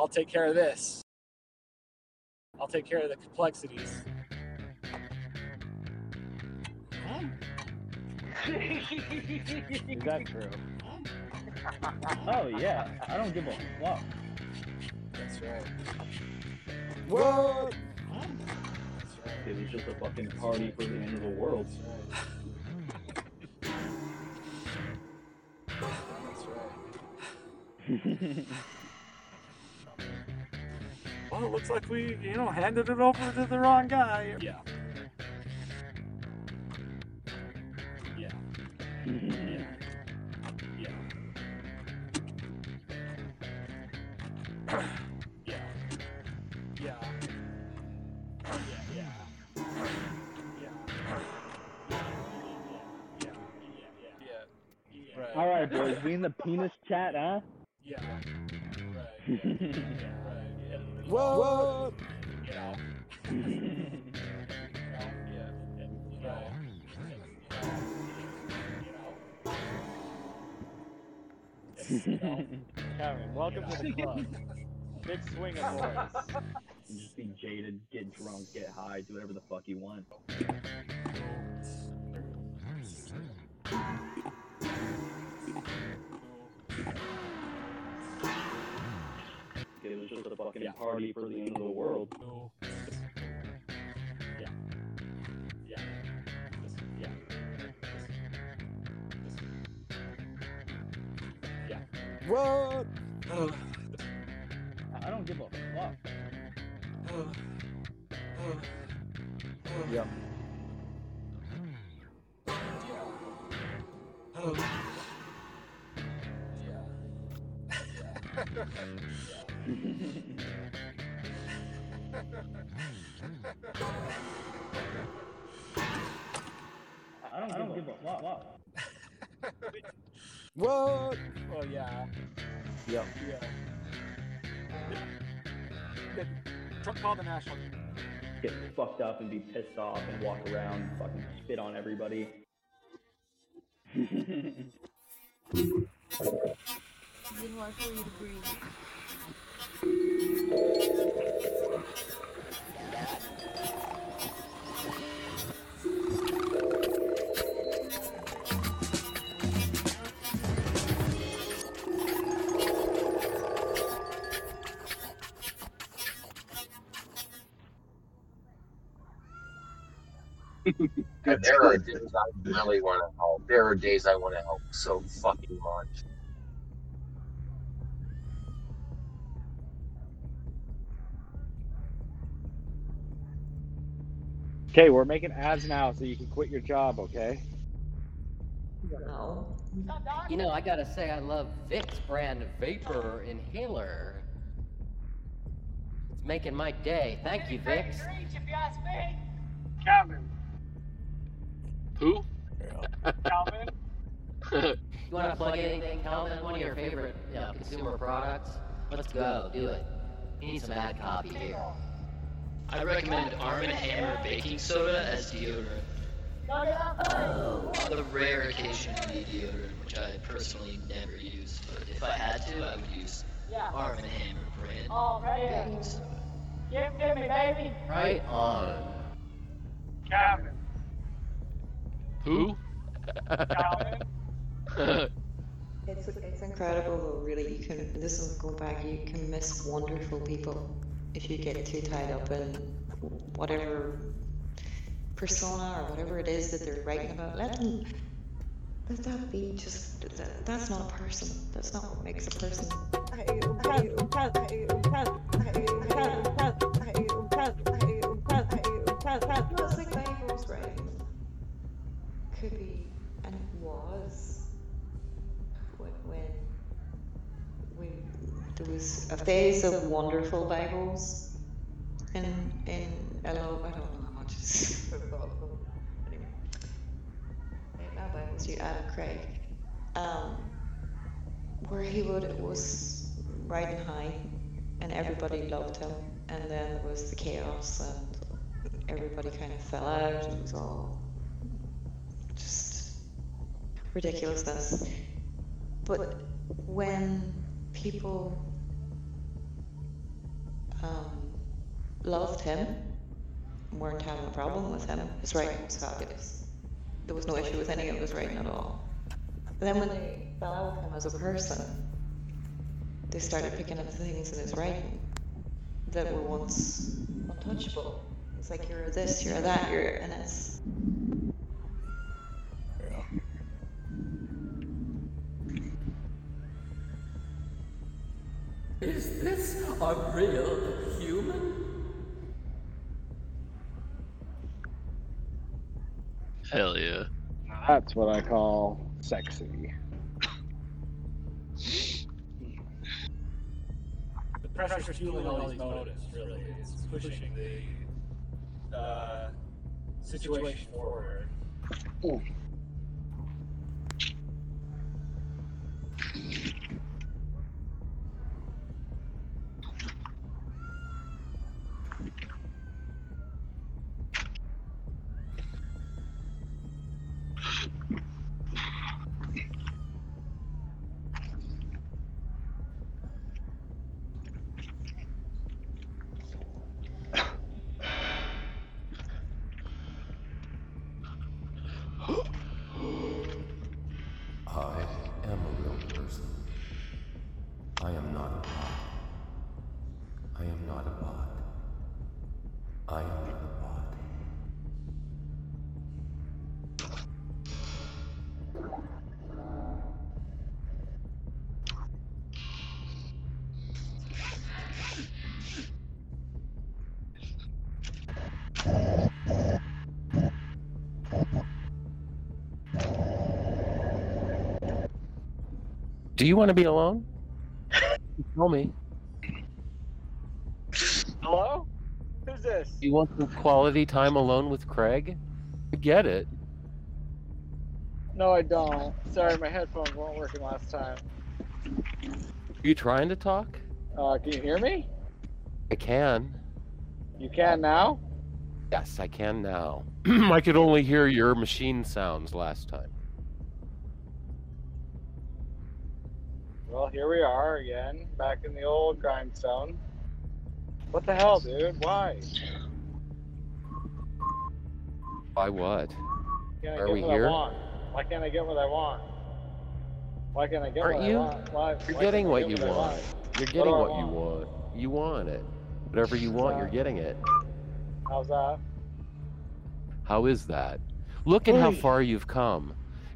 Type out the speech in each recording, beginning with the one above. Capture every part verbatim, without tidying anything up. I'll take care of this. I'll take care of the complexities. Huh? Is that true? Oh, yeah. I don't give a fuck. That's right. What? It was just a fucking party for the end of the world. That's right. Well, it looks like we, you know, handed it over to the wrong guy. Yeah. Yeah. Yeah. Yeah. Yeah. Yeah. All right, boys, we in the penis chat, huh? Yeah. Right. Yeah. Yeah. Right. Yeah. Whoa. You know. Yeah. You know. You know. Kevin, welcome to the club. Big swing of boys. Just be jaded, get drunk, get high, do whatever the fuck you want. It was just a fucking yeah. party for the end of the world. No. Yeah. Yeah. Yeah. Yeah. What? Uh, I don't give a fuck. Uh, uh, uh, yeah. Yeah. Uh, yeah. Yeah. I don't, I don't give a fuck. What? Oh yeah. Yep. Yeah. Trump called the national. Get fucked up and be pissed off and walk around and fucking spit on everybody. Didn't want for you to breathe. There are days I really want to help. There are days I want to help so fucking much. Okay, we're making ads now so you can quit your job, okay? No. You know, I gotta say I love Vicks brand vapor inhaler. It's making my day. Thank you, Vicks. Calvin. Who? Calvin. You wanna plug anything, Calvin? One of your favorite you know, consumer products? Let's go, do it. You need some ad copy here. I recommend Arm and Hammer baking soda as deodorant. Oh. On the rare occasion you need deodorant, which I personally never use, but if I had to, I would use yeah. Arm and Hammer brand oh, right baking soda. Give it to me, baby. Right on. Calvin. Who? Calvin. It's, it's incredible, really. You can, this will go back. You can miss wonderful people. If you get too tied up in whatever persona or whatever it is that they're writing about, let them, let that be just, that, that's not a person. That's not what makes a person. No, it's like Bibles, right? Could be, and it was, when, when there was a phase of wonderful Bibles in, in L O, I don't know how much is about them. Anyway, now Bibles, you add Craig, um, where he would, was riding high and everybody loved him, and then there was the chaos and everybody kind of fell out, and it was all just ridiculousness. But when people um, loved him, weren't having a problem with him. His writing was fabulous. There was no issue with any of his writing at all. And then when they fell out with him as a person, they started picking up things in his writing that were once untouchable. It's like, you're this, you're that, you're... and it's... Yeah. Is this a real human? Hell yeah. That's what I call sexy. The pressure's fueling all these motives, really. It's pushing the uh, situation forward. Ooh. Do you want to be alone? Tell me. Hello? Who's this? You want some quality time alone with Craig? Get it. No, I don't. Sorry, my headphones weren't working last time. Are you trying to talk? Uh, can you hear me? I can. You can now? Yes, I can now. I could only hear your machine sounds last time. Well, here we are again, back in the old grindstone. What the hell, dude? Why? Why what? Are we here? Why can't I get what I want? Why can't I get what I want? Why can't I get what I want? Aren't you? You're getting what you want. You're getting what you want. You want it. Whatever you want, you're getting it. How's that? How is that? Look at how far you've come.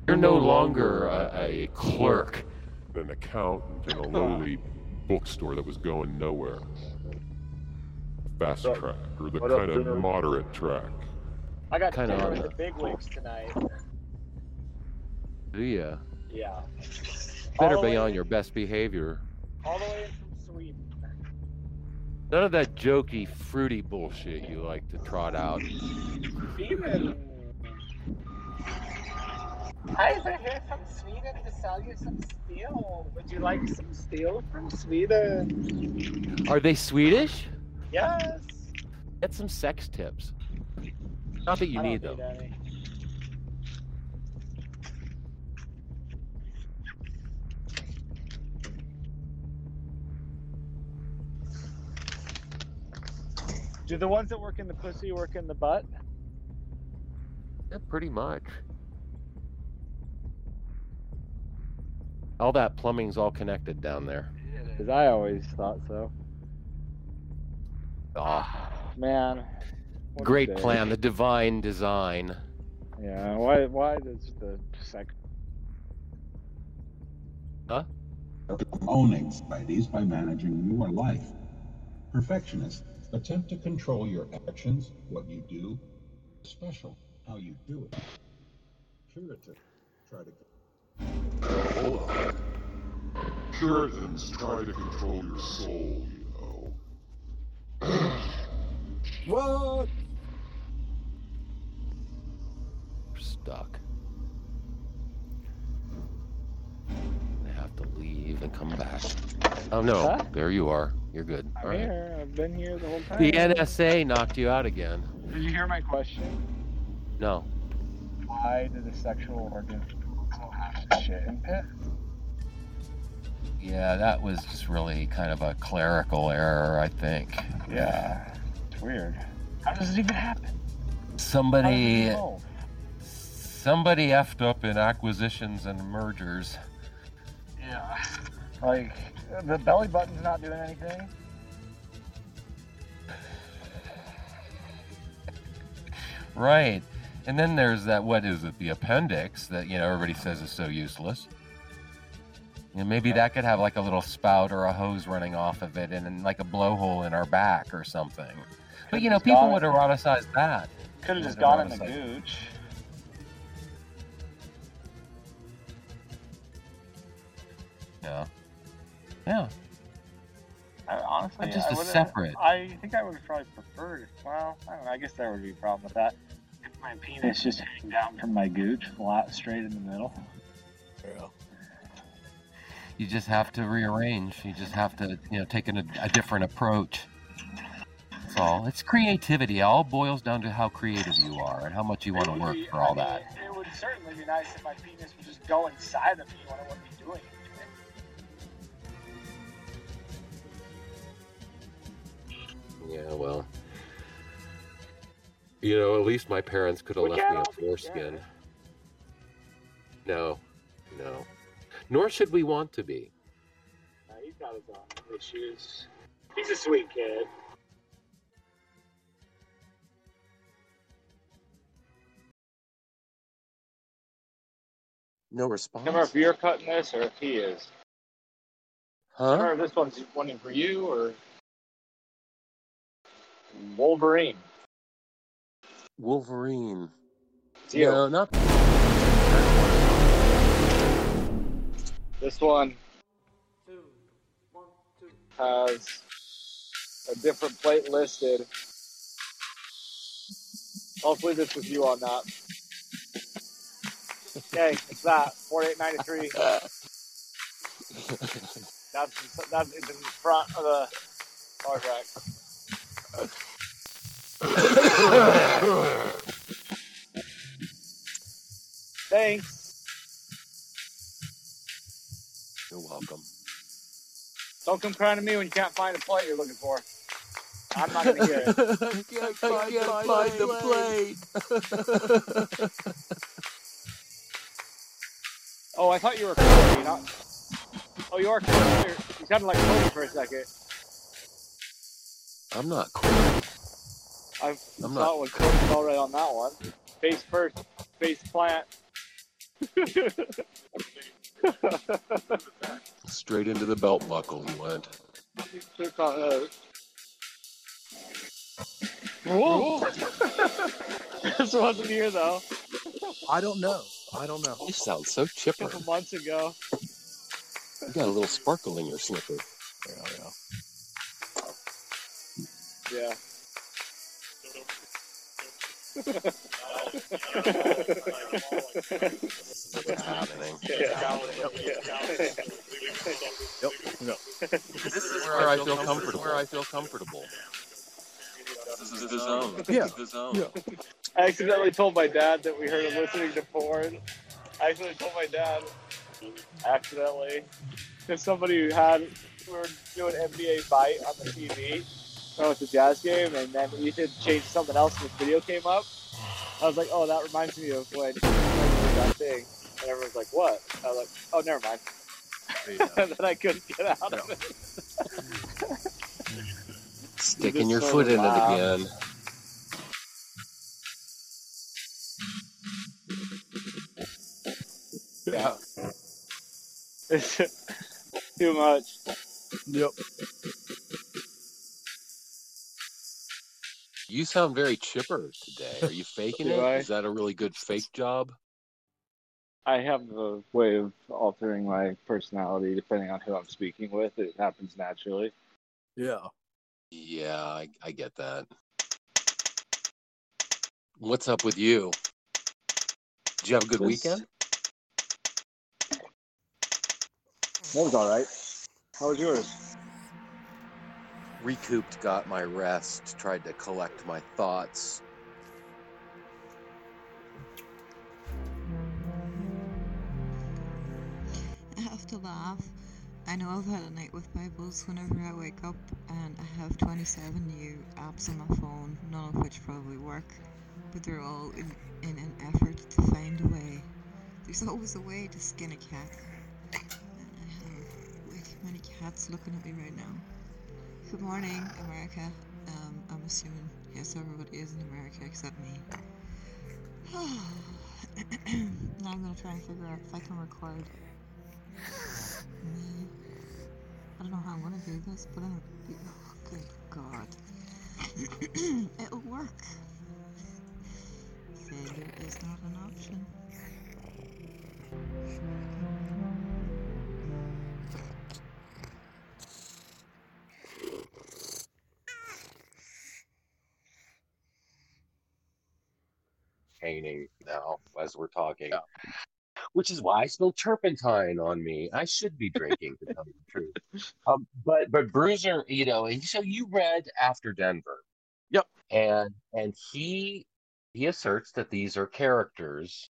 You're no longer a, a clerk, an accountant in a lowly bookstore that was going nowhere. Fast track, or the kind of moderate track. I got kind of the big leagues tonight. Do ya? Yeah. Better be on your best behavior. All the way in from Sweden. None of that jokey, fruity bullshit you like to trot out. Even... Hi, we're here from Sweden to sell you some steel. Would you like some steel from Sweden? Are they Swedish? Yes. Get some sex tips. Not that you I need them. Need Do the ones that work in the pussy work in the butt? Yeah, pretty much. All that plumbing's all connected down there. Because I always thought so. Ah, man. Great plan, the divine design. Yeah, why Why does the sex... Huh? Owning societies by managing your life. Perfectionists attempt to control your actions, what you do, special, how you do it. Curative, try to... Hold on. Puritans try to control your soul, you know. What? We're stuck. I have to leave and come back. Oh no, huh? There you are. You're good. I'm All right. here. I've been here the whole time. The N S A knocked you out again. Did you hear my question? No. Why did the sexual organ... shit and piss. Yeah, that was just really kind of a clerical error, I think. Yeah, it's weird. How does it even happen? Somebody, somebody effed up in acquisitions and mergers. Yeah, like the belly button's not doing anything. Right, and then there's that. What is it? The appendix that you know everybody says is so useless. And maybe that could have like a little spout or a hose running off of it and, and like a blowhole in our back or something. Could but, you know, people would eroticize that. Could have just gone in the gooch. Yeah. Yeah. I, honestly, just I, a separate. I think I would have probably preferred, well, I don't know, I guess there would be a problem with that. If my penis just hanging down from my gooch, flat, straight in the middle. Yeah. You just have to rearrange. You just have to, you know, take an, a, a different approach. That's all. It's creativity. It all boils down to how creative you are and how much you want to work be, for I all mean, that. It would certainly be nice if my penis would just go inside of me when I wouldn't be doing it. Yeah, well, you know, at least my parents could have we left me a foreskin. No, no. Nor should we want to be. Uh, he's got his own issues. He's a sweet kid. No response. I don't know if you're cutting this or if he is. Huh? I don't know if this one's one for you or Wolverine. Wolverine. It's you. No, not. This one has a different plate listed. Hopefully this was you on that. Okay, it's that forty-eight ninety-three. That's that's it's in front of the hard rack. Thanks. You're welcome. Don't come crying to me when you can't find the plate you're looking for. I'm not going to get it. I can't find, I can't find, find the plate. plate. Oh, I thought you were Cody, not... Oh, you are Cody. You sounded like Cody for a second. I'm not Cody. I I'm thought when Cody was all right on that one. Face first, face plant. Straight into the belt buckle he went. Whoa! This wasn't here though. I don't know. I don't know. You sound so chipper. A couple months ago. You got a little sparkle in your slipper. Yeah, yeah. Yeah. What's happening? Yeah. Yeah. Yep. No. This is where I feel comfortable. Where I feel comfortable. This is the zone. This yeah. is the zone. Yeah. I accidentally told my dad that we heard him listening to porn. I accidentally told my dad, accidentally, if somebody who had, we were doing N B A Bite on the T V. I was at the Jazz game, and then Ethan changed something else, and the video came up. I was like, oh, that reminds me of when I did that thing. And everyone's like, what? I was like, oh, never mind. And then I couldn't get out no. of it. Sticking your foot in loud. It again. Yeah. It's too much. Yep. You sound very chipper today. Are you faking it? I? Is that a really good fake job? I have a way of altering my personality depending on who I'm speaking with. It happens naturally. Yeah. Yeah, I, I get that. What's up with you? Did you have a good this... weekend? That was all right. How was yours? Recouped, got my rest, tried to collect my thoughts. I have to laugh. I know know, I've had a night with Bibles. Whenever I wake up and I have twenty-seven new apps on my phone, none of which probably work, but they're all in, in an effort to find a way. There's always a way to skin a cat. And I have way too many cats looking at me right now. Good morning, America. Um, I'm assuming, yes, everybody is in America except me. Now I'm going to try and figure out if I can record. I don't know how I'm going to do this, but I'm going to... Oh, good God. It'll work. Failure is not an option. Painting now as we're talking, which is why I spilled turpentine on me. I should be drinking to tell you the truth. Um, but but Bruiser, you know, and so you read After Denver. Yep. And and he he asserts that these are characters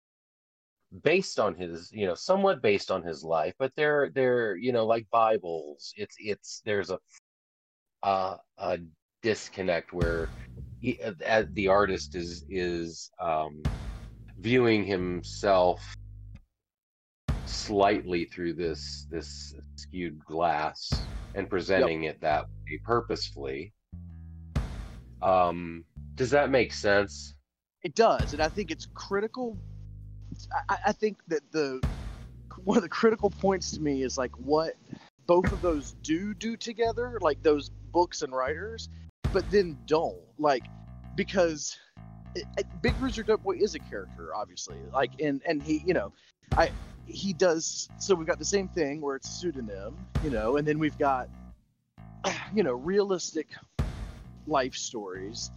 based on his, you know, somewhat based on his life, but they're they're you know like Bibles. It's it's there's a uh, a disconnect where he, uh, the artist is is um, viewing himself slightly through this this skewed glass and presenting yep. it that way purposefully. Um, does that make sense? It does, and I think it's critical. I, I think that the one of the critical points to me is like what both of those do do together, like those books and writers, but then don't, like, because it, it, Big Bruiser Dope Boy is a character, obviously, like, and and he, you know, I he does. So we've got the same thing where it's a pseudonym, you know, and then we've got, you know, realistic life stories,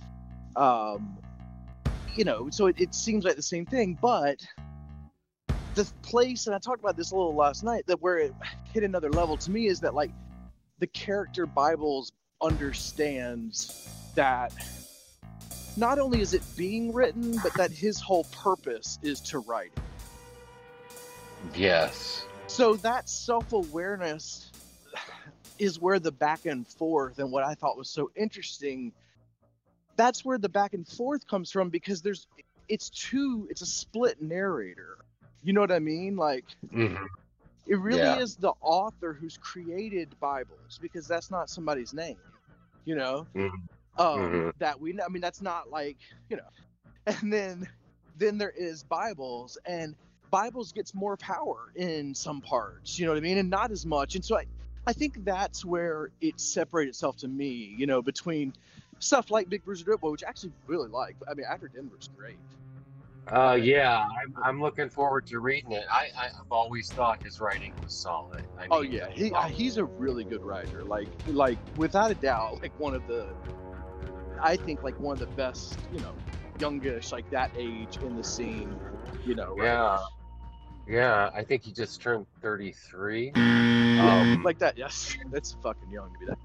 um, you know. So it, it seems like the same thing, but the place, and I talked about this a little last night, that where it hit another level to me is that, like, the character Bibles understands that not only is it being written, but that his whole purpose is to write it. Yes. So that self-awareness is where the back and forth, and what I thought was so interesting, that's where the back and forth comes from, because there's, it's two, it's a split narrator. You know what I mean? Like, mm-hmm. It really yeah. is the author who's created Bibles, because that's not somebody's name, you know, mm-hmm. Um, mm-hmm. that we, I mean, that's not like, you know, and then, then there is Bibles, and Bibles gets more power in some parts, you know what I mean? And not as much. And so I, I think that's where it separated itself to me, you know, between stuff like Big Bruiser Dope Boy, which I actually really like. I mean, After Denver's great. Uh, yeah, I'm, I'm looking forward to reading it. I, I've always thought his writing was solid. I mean, oh yeah, he, he's a really good writer. Like, like without a doubt, like one of the, I think like one of the best, you know, youngish, like that age in the scene, you know. Right? Yeah, yeah. I think he just turned thirty-three. Um, like that, yes. That's fucking young to be that.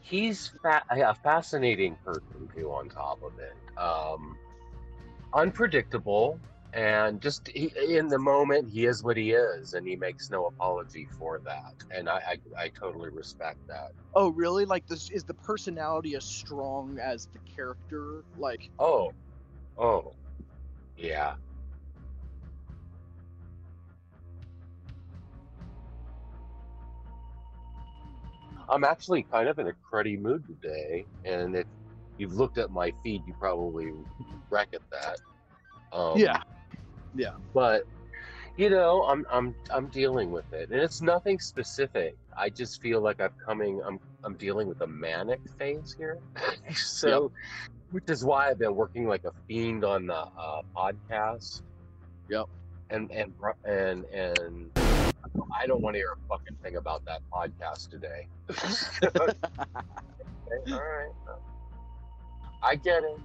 He's fa- a fascinating person too. On top of it. Um, unpredictable, and just he, in the moment he is what he is, and he makes no apology for that, and I, I I totally respect that. Oh really? Like, this is the personality as strong as the character? Like, oh oh yeah. I'm actually kind of in a cruddy mood today, and it you've looked at my feed, you probably wreck at that. Um, yeah, yeah. But you know, I'm I'm I'm dealing with it, and it's nothing specific. I just feel like I'm coming. I'm I'm dealing with a manic phase here, so yep. which is why I've been working like a fiend on the uh, podcast. Yep. And and and and I don't want to hear a fucking thing about that podcast today. Okay, all right. I get it.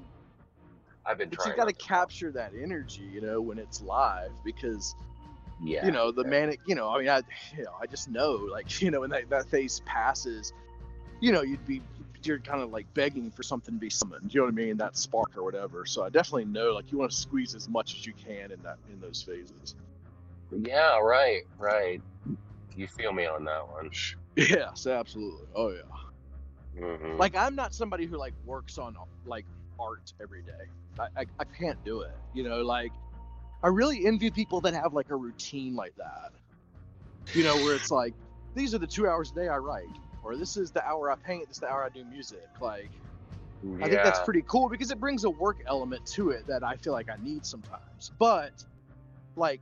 I've been but trying. But you got to capture that energy, you know, when it's live, because, yeah, you know, the yeah. manic, you know, I mean, I, you know, I just know, like, you know, when that, that phase passes, you know, you'd be, you're kind of like begging for something to be summoned. You know what I mean? That spark or whatever. So I definitely know, like, you want to squeeze as much as you can in that, in those phases. Yeah. Right. Right. You feel me on that one? Yes, absolutely. Oh yeah. Mm-hmm. Like I'm not somebody who like works on like art every day. I, I I can't do it. You know, like I really envy people that have like a routine like that. You know, where it's like these are the two hours a day I write, or this is the hour I paint, this is the hour I do music. Like yeah. I think that's pretty cool because it brings a work element to it that I feel like I need sometimes. But like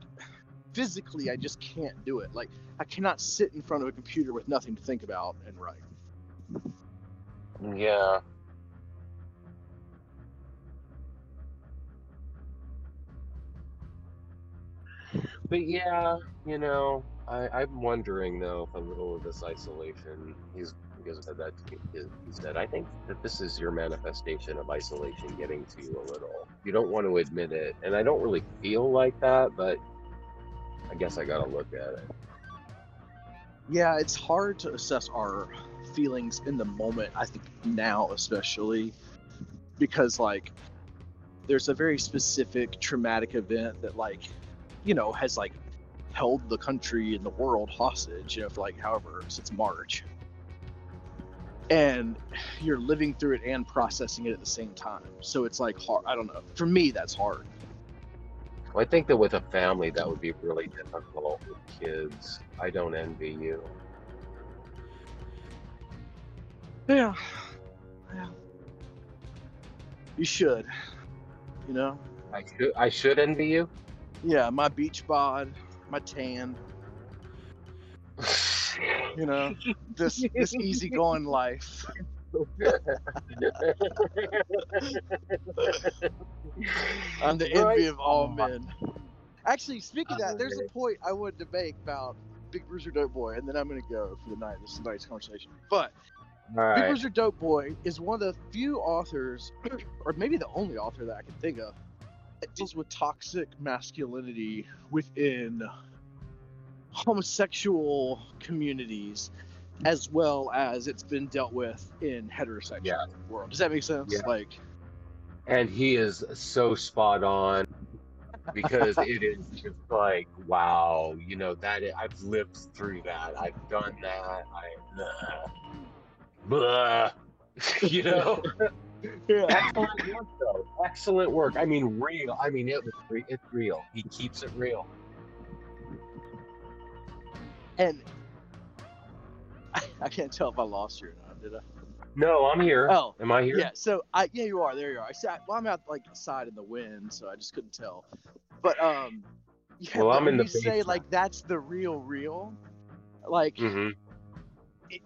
physically, I just can't do it. Like I cannot sit in front of a computer with nothing to think about and write. Yeah. But yeah, you know, I, I'm wondering though if a little of this isolation, he's because said that to me, he said, I think that this is your manifestation of isolation getting to you a little. You don't want to admit it, and I don't really feel like that, but I guess I gotta look at it. Yeah, it's hard to assess our feelings in the moment, I think now especially, because like there's a very specific traumatic event that like, you know, has like held the country and the world hostage, you know, for like however since March. And you're living through it and processing it at the same time. So it's like hard. I don't know. For me, that's hard. Well, I think that with a family, that would be really difficult with kids. I don't envy you. Yeah. Yeah. You should. You know? I should, I should envy you? Yeah, my beach bod, my tan. You know, this this easygoing life. I'm the envy of all men. Actually, speaking of that, there's a point I wanted to make about Big Bruiser Dope Boy, and then I'm gonna go for the night. This is a nice conversation. But right. Big Bruiser Dope Boy is one of the few authors, or maybe the only author that I can think of, that deals with toxic masculinity within homosexual communities, as well as it's been dealt with in heterosexual yeah. world. Does that make sense? Yeah. Like, and he is so spot on because it is just like, wow, you know that is, I've lived through that. I've done that. I, blah, blah, you know. Yeah. Excellent work, though. Excellent work. I mean, real. I mean, it was. Re- it's real. He keeps it real. And I, I can't tell if I lost you or not, did I? No, I'm here. Oh, am I here? Yeah. So I, yeah, you are. There you are. I sat. Well, I'm out like side in the wind, so I just couldn't tell. But um, yeah, well, I'm in the. You say like that's the real, real, like. Mm-hmm. It,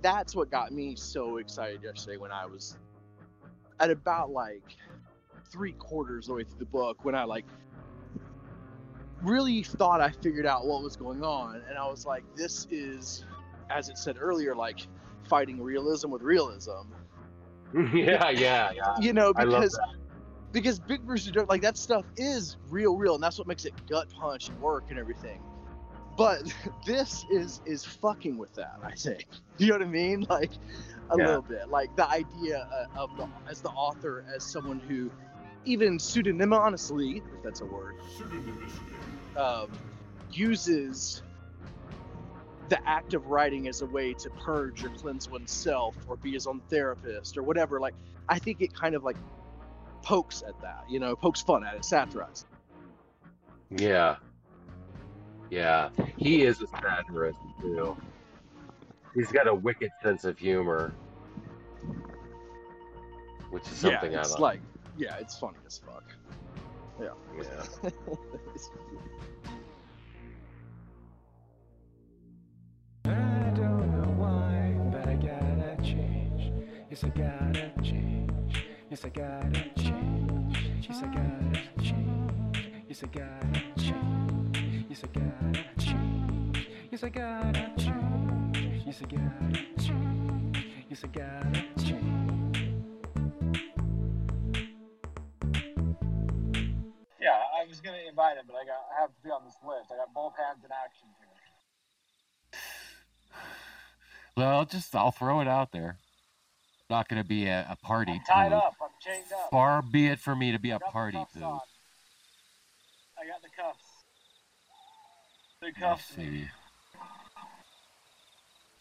that's what got me so excited yesterday when I was at about like three quarters of the way through the book when I like. Really thought I figured out what was going on, and I was like, this is, as it said earlier, like fighting realism with realism. Yeah, yeah, yeah. You know, because because Big Bruiser Dope, like that stuff is real, real, and that's what makes it gut punch and work and everything. But this is is fucking with that, I think. You know what I mean? Like a yeah. little bit, like the idea of the, as the author, as someone who even pseudonymously, if that's a word, um, uses the act of writing as a way to purge or cleanse oneself or be his own therapist or whatever. Like, I think it kind of like pokes at that, you know, pokes fun at it, satirizes. Yeah. Yeah. He is a satirist, too. He's got a wicked sense of humor, which is something yeah, I like. like Yeah, it's funny as fuck. Yeah. Yeah. I don't know why, but I gotta change. Yes, I gotta change. Yes, I gotta change. Yes, I gotta change. Yes, I gotta change. Yes, I gotta change. Yes, I gotta change. Yes, I gotta change. Yes, I gotta change. Yeah, I was gonna invite him, but I got I have to be on this list. I got both hands in action here. Well, I'll just I'll throw it out there. Not gonna be a, a party. I'm tied up. I'm chained up. Far be it for me to be a party dude. I got the cuffs. They're cuffs.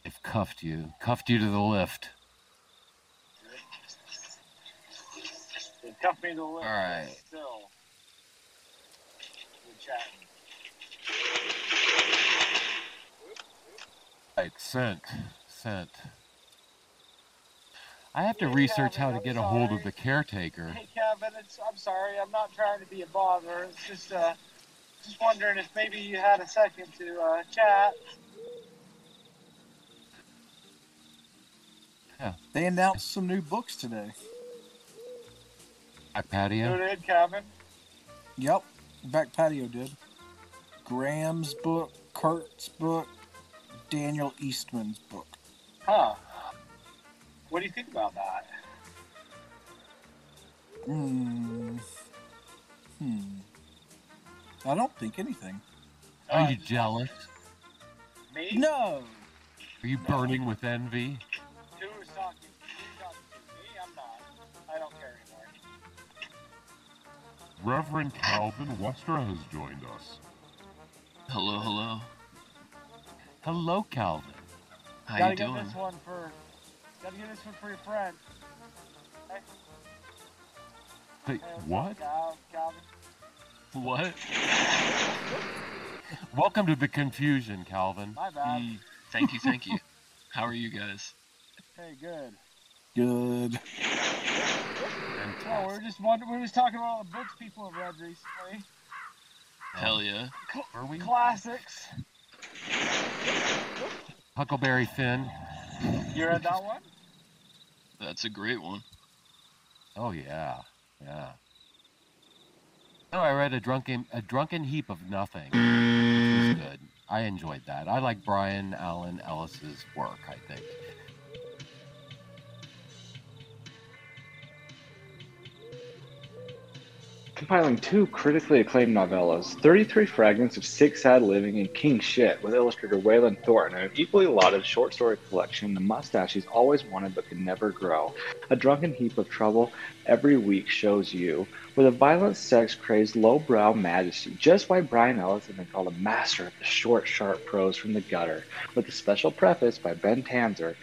They've cuffed you. Cuffed you to the lift. They cuffed me to the lift. All right. Still. We're chatting. All right, scent. Scent. I have to hey, research Kevin, how to I'm get sorry. a hold of the caretaker. Hey, Kevin, it's, I'm sorry. I'm not trying to be a bother. It's just, uh, just wondering if maybe you had a second to uh, chat. Yeah. They announced some new books today. Back Patio? Who did, Calvin? Yep. Back Patio did. Graham's book, Kurt's book, Daniel Eastman's book. Huh. What do you think about that? Hmm. Hmm. I don't think anything. Are uh, you jealous? Me? No. Are you no. burning with envy? Talking, talking to me. I'm not. I don't care anymore. Reverend Calvin Wester has joined us. Hello, hello. Hello, Calvin. How gotta you doing? Get this one for, gotta get this one for your friend. Hey. Wait, hey, what? Cal- Calvin. What? Welcome to the confusion, Calvin. My bad. Mm, thank you, thank you. How are you guys? Hey, good. Good. Oh, we're just wondering, we're just talking about all the books people have read recently. Hell yeah. Cl- Are we? Classics. Huckleberry Finn. You read that one? That's a great one. Oh yeah, yeah. No, I read a drunken a drunken heap of nothing. It was good. I enjoyed that. I like Brian Allen Ellis's work. I think. Compiling two critically acclaimed novellas, thirty-three fragments of Sick, Sad Living, and King Shit with illustrator Waylon Thornton, and an equally lauded short story collection, The Mustache He's Always Wanted But Could Never Grow, A Drunken Heap of Trouble Every Week Shows You, with a violent, sex-crazed, lowbrow majesty, just why Brian Ellis has been called a master of the short, sharp prose from the gutter, with a special preface by Ben Tanzer,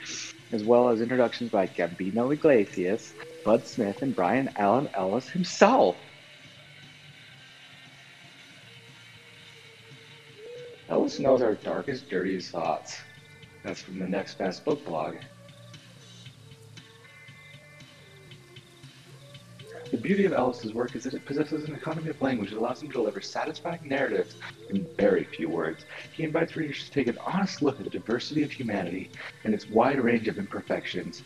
as well as introductions by Gambino Iglesias, Bud Smith, and Brian Allen Ellis himself. Ellis knows our darkest, dirtiest thoughts. That's from the Next Best Book blog. The beauty of Ellis's work is that it possesses an economy of language that allows him to deliver satisfying narratives in very few words. He invites readers to take an honest look at the diversity of humanity and its wide range of imperfections.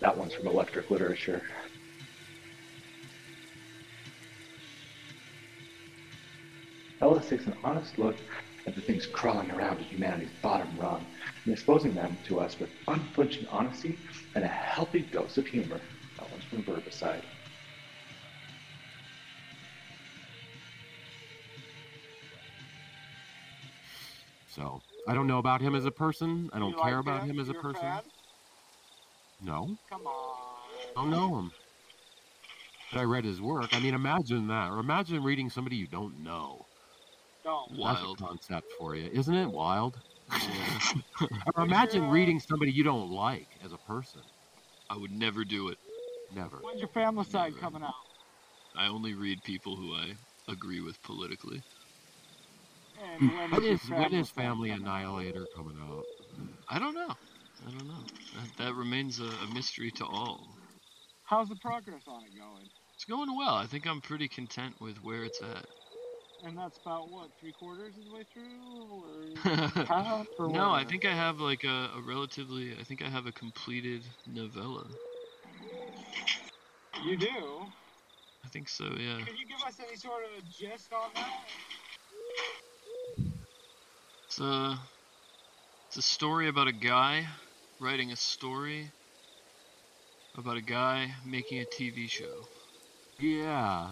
That one's from Electric Literature. Ellis takes an honest look at the things crawling around in humanity's bottom rung, and exposing them to us with unflinching honesty and a healthy dose of humor. That one's from Verbicide. So, I don't know about him as a person. I don't you care like about him, him as a person. Fan? No. Come on. I don't know him. But I read his work. I mean, imagine that. Or imagine reading somebody you don't know. Don't. Wild. That's a concept for you, isn't it? Wild. Or imagine reading somebody you don't like as a person. I would never do it. Never. When's your family side never. coming out? I only read people who I agree with politically. And when, when is, when is Family Annihilator coming out? I don't know. I don't know. That, that remains a, a mystery to all. How's the progress on it going? It's going well. I think I'm pretty content with where it's at. And that's about, what, three quarters of the way through? Or half? Or no, what? I think I have, like, a, a relatively... I think I have a completed novella. You do? I think so, yeah. Can you give us any sort of gist on that? It's a, it's a story about a guy writing a story about a guy making a T V show. Yeah.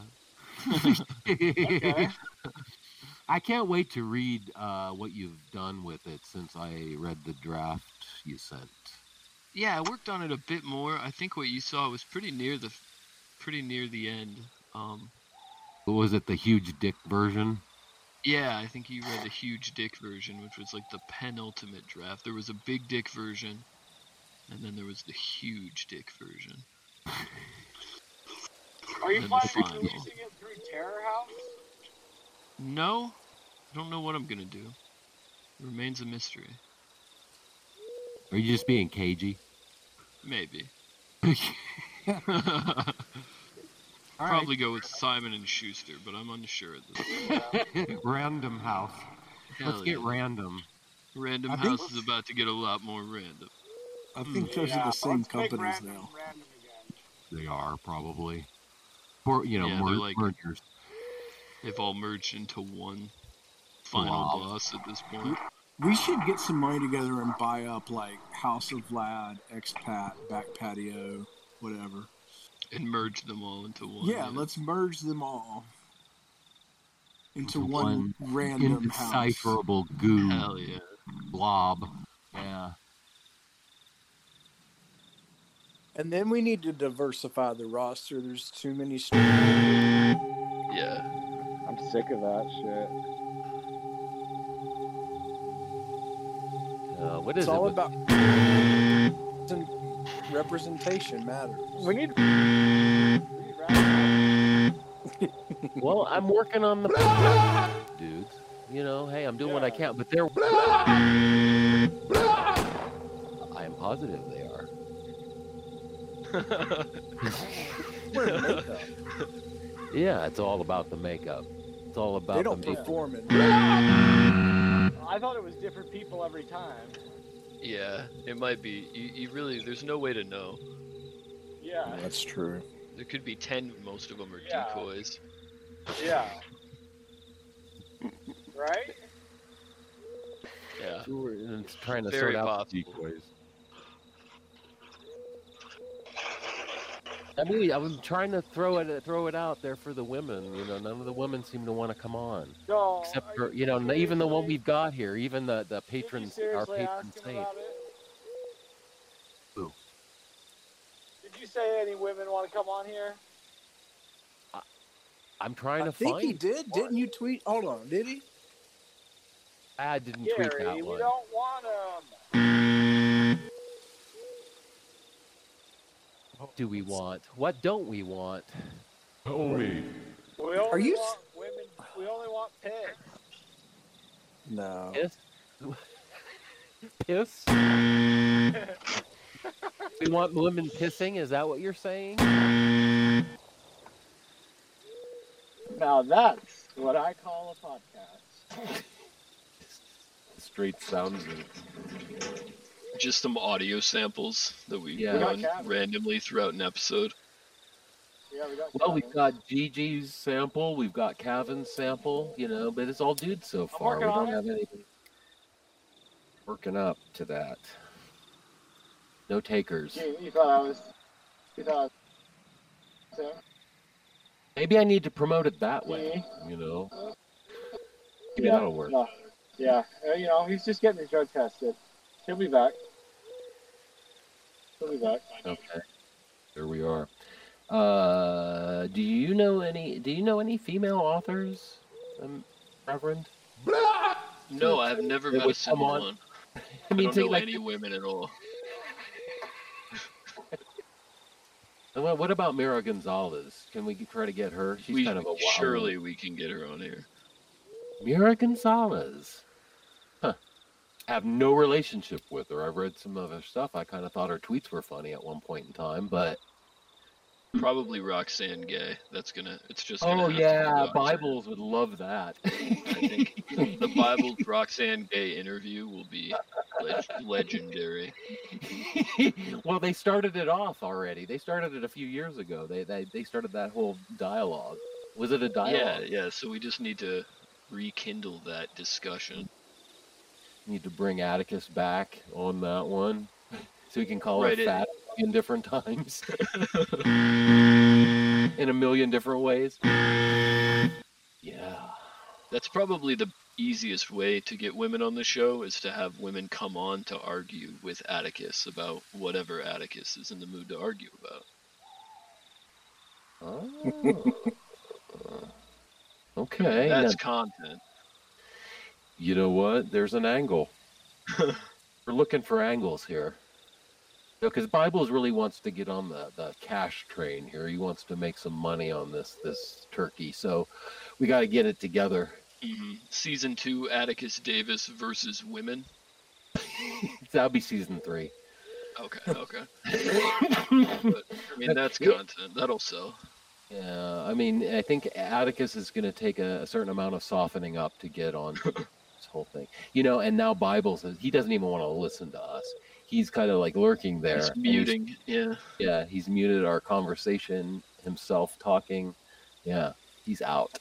Okay. I can't wait to read uh, what you've done with it since I read the draft you sent. Yeah, I worked on it a bit more. I think what you saw was pretty near the, pretty near the end. Um, was it the huge dick version? Yeah, I think he read the huge dick version, which was like the penultimate draft. There was a big dick version, and then there was the huge dick version. Are you planning on releasing it through Terror House? No. I don't know what I'm going to do. It remains a mystery. Are you just being cagey? Maybe. Probably right. Go with Simon and Schuster, but I'm unsure at this point. Random House. Hell Let's yeah. get random. Random I House is about to get a lot more random. I think mm. those yeah, are the same companies random, now. Random they are, probably. Or, you know, yeah, mer like, mergers. They've all merged into one final wow. boss at this point. We should get some money together and buy up, like, House of Vlad, Expat, Back Patio, whatever. And merge them all into one. Yeah, yeah. Let's merge them all into one, one random indecipherable house. Indecipherable goo. Hell yeah. Blob. Yeah. And then we need to diversify the roster. There's too many stories. Yeah. I'm sick of that shit. Uh, what is it's it? It's all with... about... representation matters. We need. Well, I'm working on the dudes. You know, hey, I'm doing yeah. what I can, but they're. I am positive they are. Yeah, it's all about the makeup. It's all about. They don't the perform it. I thought it was different people every time. Yeah, it might be. You, you really, there's no way to know. Yeah. That's true. There could be ten, most of them are yeah. decoys. Yeah. Right? Yeah. And it's trying to Very sort possible. Out decoys. I mean, I was trying to throw it throw it out there for the women. You know, none of the women seem to want to come on. No, except for you know, seriously? Even the one we've got here, even the the patrons, our patron saint. Who? Did you say any women want to come on here? I, I'm trying I to find. I think he did. One. Didn't you tweet? Hold on, did he? I didn't Gary, tweet that we one. We don't want them. What do we want? What don't we want? Oh, we. We only Are you... want women. We only want piss. No. Piss? Piss? We want women pissing? Is that what you're saying? Now that's what I call a podcast. Straight sounds good. Just some audio samples that we yeah. run randomly throughout an episode. Yeah, we got well, we've got Gigi's sample, we've got Calvin's sample, you know, but it's all dudes so far. We don't have anything working up to that. No takers. You, you thought I was... You thought I was... So. Maybe I need to promote it that way, yeah. you know. Maybe yeah. that'll work. No. Yeah, you know, he's just getting his drug tested. He'll be back. He'll be back. Okay. There we are. Uh, do you know any? Do you know any female authors, um, Reverend? No, I've never it met a single on. one. I, mean, I don't know like any the... women at all. Well, what about Mira Gonzalez? Can we try to get her? She's we, kind of a wild. Surely we can get her on here. Mira Gonzalez. Have no relationship with her. I've read some of her stuff. I kind of thought her tweets were funny at one point in time, but probably Roxane Gay. That's gonna. It's just. Gonna oh yeah, Bibles would love that. I think the Bibles Roxane Gay interview will be leg legendary. Well, they started it off already. They started it a few years ago. They they they started that whole dialogue. Was it a dialogue? Yeah, yeah. So we just need to rekindle that discussion. Need to bring Atticus back on that one so he can call right her fat in different times in a million different ways. Yeah. That's probably the easiest way to get women on the show is to have women come on to argue with Atticus about whatever Atticus is in the mood to argue about. Oh. Okay. That's now. Content. You know what? There's an angle. We're looking for angles here. Because Bibles really wants to get on the, the cash train here. He wants to make some money on this this turkey. So we got to get it together. Mm-hmm. Season two, Atticus Davis versus women. That'll be season three. Okay, okay. But, I mean, that's content. That'll sell. Yeah, I mean, I think Atticus is going to take a, a certain amount of softening up to get on to this whole thing. You know, and now Bibles, he doesn't even want to listen to us. He's kind of like lurking there. He's muting, he's, yeah. Yeah, he's muted our conversation, himself talking. Yeah, he's out.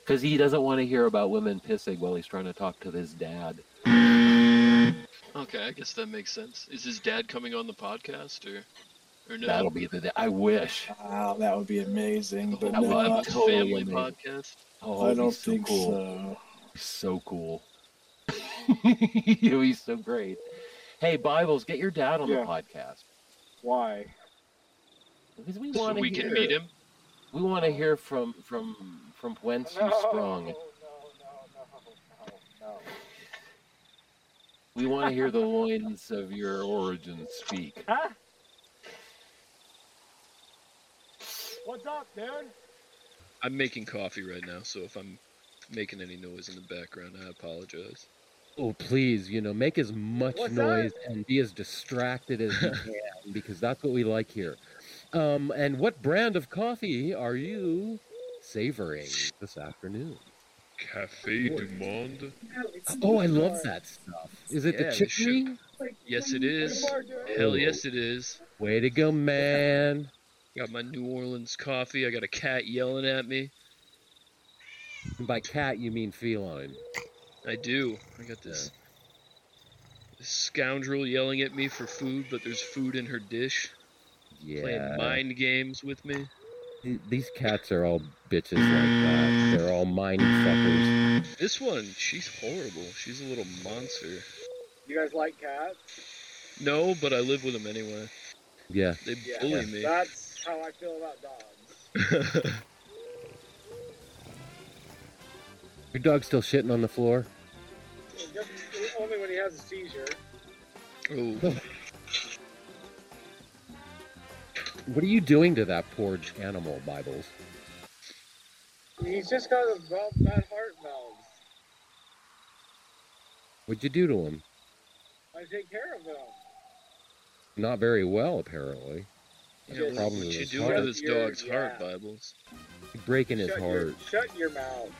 Because he doesn't want to hear about women pissing while he's trying to talk to his dad. Okay, I guess that makes sense. Is his dad coming on the podcast, or, or no? That'll be the day. I wish. Wow, that would be amazing. But no, I would totally family amazing. Podcast. Oh, I don't so think cool. so. He's so cool. You know, he's so great. Hey, Bibles, get your dad on yeah. the podcast. Why? Because we want to. So we hear, can meet him. We want to hear from from from whence no. you sprung. We want to hear the loins of your origin speak. Huh? What's up, dude? I'm making coffee right now, so if I'm making any noise in the background, I apologize. Oh, please, you know, make as much What's noise that? and be as distracted as you can, because that's what we like here. Um, and what brand of coffee are you savoring this afternoon? Café du Monde. Oh, I love that stuff. Is it yeah, the chicken? Yes, it is. Hell yes, it is. Way to go, man. Got my New Orleans coffee. I got a cat yelling at me. And by cat, you mean feline. I do. I got this, this scoundrel yelling at me for food, but there's food in her dish. Yeah. Playing mind games with me. These cats are all bitches like that. They're all mind fuckers. This one, she's horrible. She's a little monster. You guys like cats? No, but I live with them anyway. Yeah. They yeah, bully yeah. me. That's how I feel about dogs. Your dog's still shitting on the floor? Well, only when he has a seizure. Ooh. Oh. What are you doing to that poor animal, Bibles? He's just got a bad heart valve. What'd you do to him? I take care of him. Not very well, apparently. That's yeah, problem what you do heart. to this dog's your, heart, yeah. Bibles? You're breaking shut his your, heart. Shut your mouth.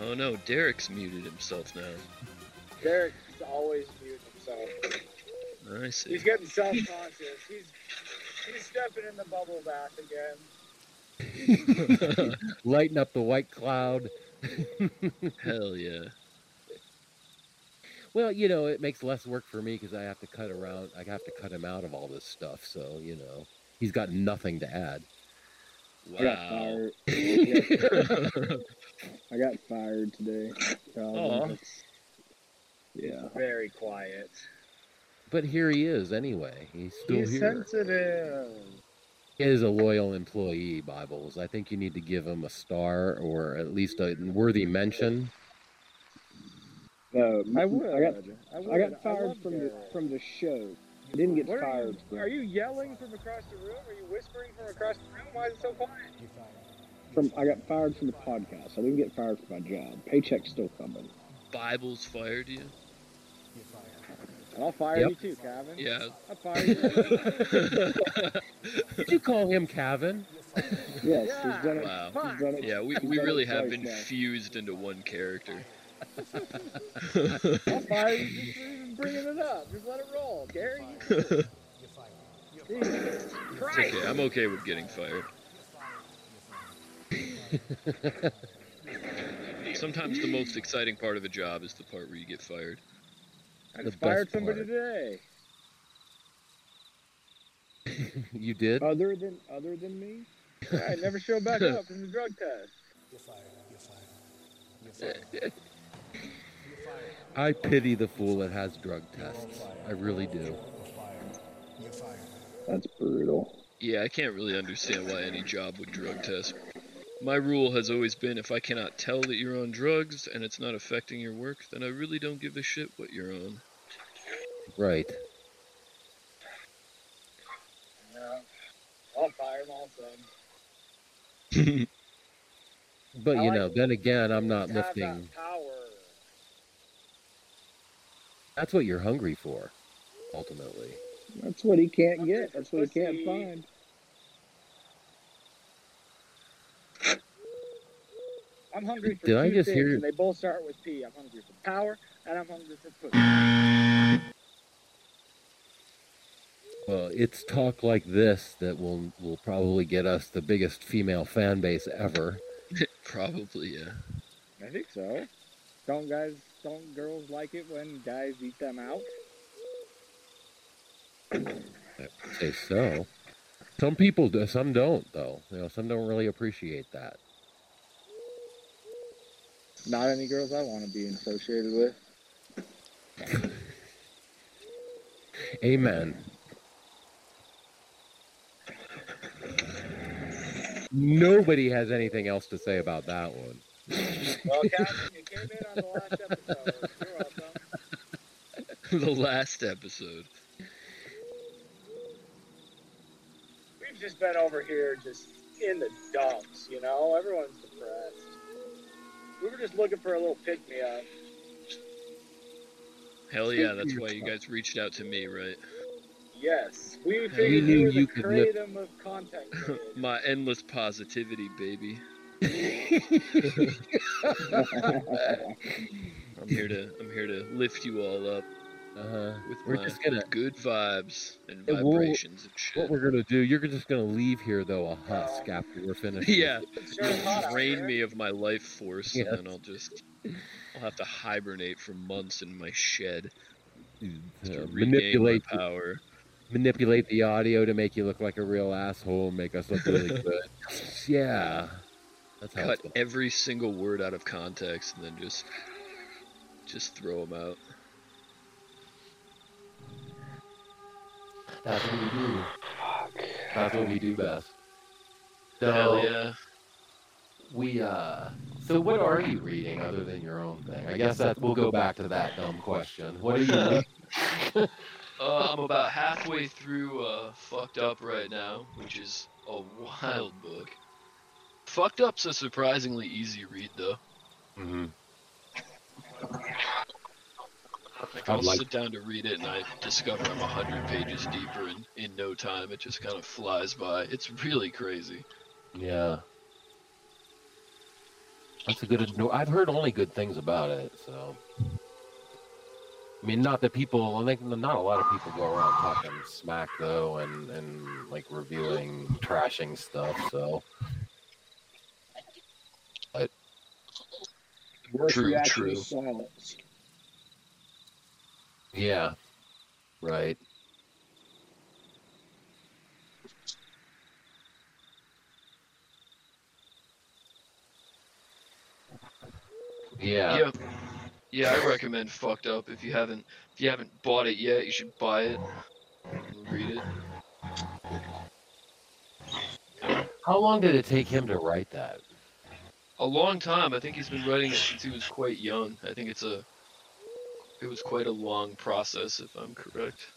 Oh no, Derek's muted himself now. Derek's always muted himself. I see. He's getting self-conscious. He's he's stepping in the bubble bath again. Lighten up the white cloud. Hell yeah. Well, you know, it makes less work for me because I have to cut around. I have to cut him out of all this stuff. So you know, he's got nothing to add. Wow. I got fired, I got fired. I got fired today. Oh. Yeah. He's very quiet. But here he is anyway. He's still He's here. He's sensitive. He is a loyal employee, Bibles. I think you need to give him a star or at least a worthy mention. No, I would. I got, I would. I got fired I from Gary. the from the show. I didn't get what fired. Are you, are you yelling from across the room? Are you whispering from across the room? Why is it so quiet? From I got fired from the podcast. I didn't get fired from my job. Paycheck's still coming. Bibles fired you? You're fired. I'll fire yep. you too, Calvin. Yeah. I'll fire you too. Did you call him Calvin? Yes. Yeah. He's done it. Wow. He's done it. Yeah, we, we really have been now. fused into one character. I'll fire you just bringing it up. Just let it roll. Gary, you too. Jesus Christ. Okay. I'm okay with getting fired. Sometimes the most exciting part of a job is the part where you get fired. I just fired somebody part. today. You did? Other than other than me? I never showed back up in the drug test. You're fired. You're fired. You're fired. You're fired. I pity the fool that has drug tests. I really do. You're fired. You're fired. That's brutal. Yeah, I can't really understand why any job would drug test My rule has always been, if I cannot tell that you're on drugs and it's not affecting your work, then I really don't give a shit what you're on. Right. No. I'll fire them also. But, I you like know, then again, I'm not lifting. Power. That's what you're hungry for, ultimately. That's what he can't I'm get. That's what pussy. He can't find. I'm hungry for Did two I just things, hear... and they both start with P. I'm hungry for power, and I'm hungry for pussy. Well, it's talk like this that will will probably get us the biggest female fan base ever. Probably, yeah. I think so. Don't guys, don't girls like it when guys eat them out? I would say so. Some people do. Some don't, though. You know, some don't really appreciate that. Not any girls I want to be associated with. Amen. Nobody has anything else to say about that one. Well, Calvin, you came in on the last episode. You're welcome. The last episode. We've just been over here just in the dumps, you know? Everyone's depressed. We were just looking for a little pick-me-up. Hell yeah, that's why you guys reached out to me, right? Yes, we figured you, you were the kratom of content. My endless positivity, baby. I'm here to I'm here to lift you all up. Uh-huh. With we're my just gonna, good vibes and vibrations we'll, and shit. What we're gonna do, you're just gonna leave here though a husk um, after we're finished. Yeah, sure. Drain me of my life force, yes. And then I'll just I'll have to hibernate for months in my shed. To uh, manipulate my power, the, manipulate the audio to make you look like a real asshole, and make us look really good. Yeah, that's how cut every single word out of context and then just just throw them out. That's what we do. Fuck. That's what we do best. So, hell yeah. We, uh... So what are you reading other than your own thing? I guess that we'll go back to that dumb question. What are you reading? uh, I'm about halfway through uh, Fucked Up right now, which is a wild book. Fucked Up's a surprisingly easy read, though. Mm-hmm. Like I'll like... sit down to read it, and I discover I'm one hundred pages deeper in, in no time. It just kind of flies by. It's really crazy. Yeah. That's a good... I've heard only good things about it, so... I mean, not that people... I think not a lot of people go around talking smack, though, and, and like, reviewing, trashing stuff, so... But... True, true. Silence. Yeah, right. Yeah. yeah. Yeah, I recommend Fucked Up. If you haven't if you haven't bought it yet, you should buy it and read it. How long did it take him to write that? A long time. I think he's been writing it since he was quite young. I think it's a It was quite a long process, if I'm correct.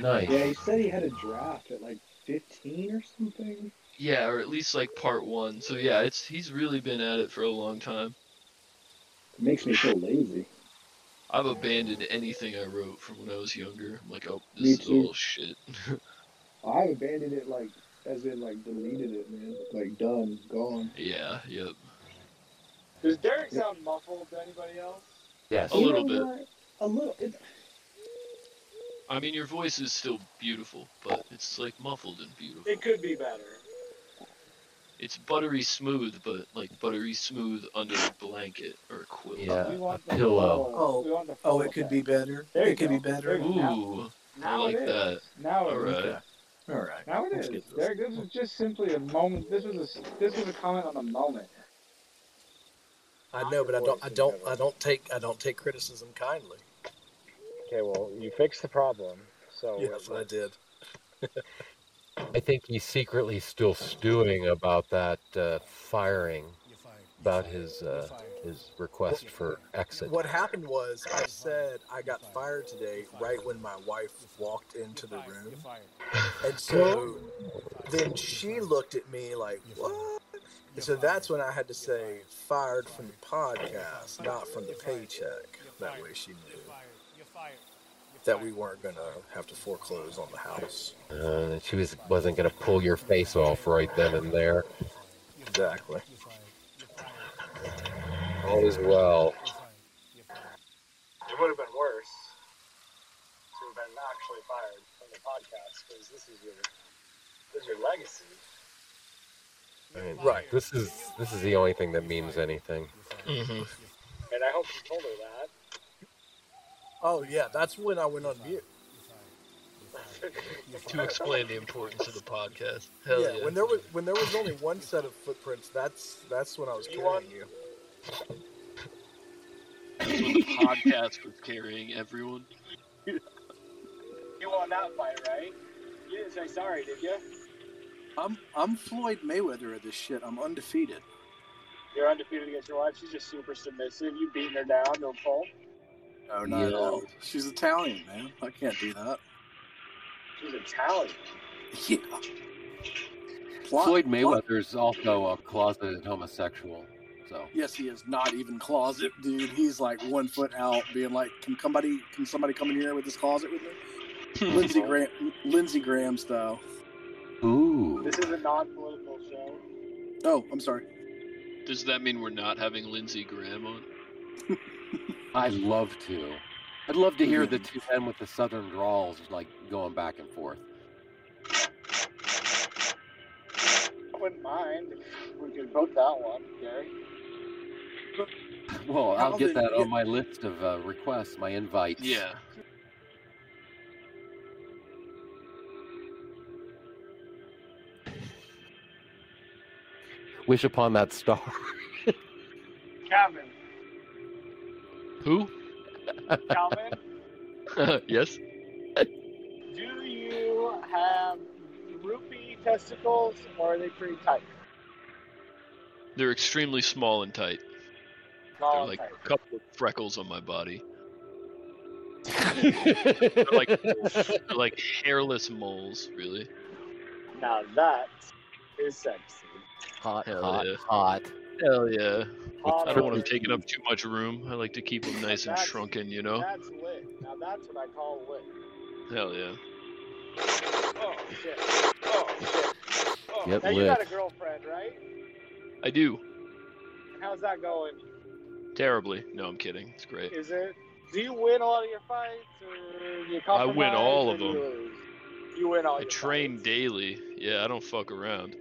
Nice. Yeah, he said he had a draft at like fifteen or something. Yeah, or at least like part one. So yeah, it's he's really been at it for a long time. It makes me feel lazy. I've abandoned anything I wrote from when I was younger. I'm like, oh, this is all shit. I abandoned it like, as in like deleted it, man. Like done, gone. Yeah, yep. Does Derek sound yep. muffled to anybody else? Yes. A little you know, bit. A little. It... I mean, your voice is still beautiful, but it's like muffled and beautiful. It could be better. It's buttery smooth, but like buttery smooth under a blanket or a quilt. Yeah, we want a pillow. Oh, oh, oh it could be better. There it could go. Be better. Ooh, now I like it that. Now it all right. is. All right. Now it Let's is. Derek, this was just simply a moment. This was a this was a comment on a moment. I know, but I don't. I don't. I don't take. I don't take criticism kindly. Okay, well, you fixed the problem. So yes, I did. I think he's secretly still stewing about that uh, firing, about his uh, his request for exit. What happened was I said I got fired today right when my wife walked into the room. And so then she looked at me like, what? And so that's when I had to say fired from the podcast, not from the paycheck. That way she knew that we weren't going to have to foreclose on the house. Uh, and she was, wasn't going to pull your face off right then and there. Exactly. All is well. It would have been worse to have been actually fired from the podcast, because this is your, this is your legacy. I mean, right. This is this is the only thing that means anything. Mm-hmm. And I hope you told her that. Oh yeah, that's when I went on mute. To explain the importance of the podcast. Hell yeah, yeah. When there was when there was only one set of footprints, that's that's when I was carrying you. That's when the podcast was carrying everyone. You won that fight, right? You didn't say sorry, did you? I'm I'm Floyd Mayweather of this shit. I'm undefeated. You're undefeated against your wife. She's just super submissive. You beating her down, no fault. Oh no, no! She's Italian, man. I can't do that. She's Italian. Yeah. Plot, Floyd Mayweather plot. is also a closeted homosexual. So yes, he is not even closet, dude. He's like one foot out, being like, "Can somebody, can somebody come in here with this closet with me?" Lindsey Graham, Lindsey Graham style. Ooh. This is a non-political show. Oh, I'm sorry. Does that mean we're not having Lindsey Graham on? I'd love to. I'd love to hear the two men with the southern drawls like going back and forth. I wouldn't mind. We could vote that one, Gary. Well, I'll get that on my list of uh, requests, my invites. Yeah. Wish upon that star. Calvin. Who? Calvin? Uh, yes? Do you have droopy testicles, or are they pretty tight? They're extremely small and tight. Small They're and like tight. a couple of freckles on my body. They're like, they're like hairless moles, really. Now that is sexy. Hot, Hell hot, yeah. hot. Hell yeah. Hot I don't want them taking up too much room. I like to keep them nice and shrunken, you know? That's lit. Now that's what I call lit. Hell yeah. Oh, shit. Oh, shit. Oh. Yep, now lit. You got a girlfriend, right? I do. How's that going? Terribly. No, I'm kidding. It's great. Is it? Do you win all of your fights? Or you I win all of them. You, you win all I your train fights. daily. Yeah, I don't fuck around.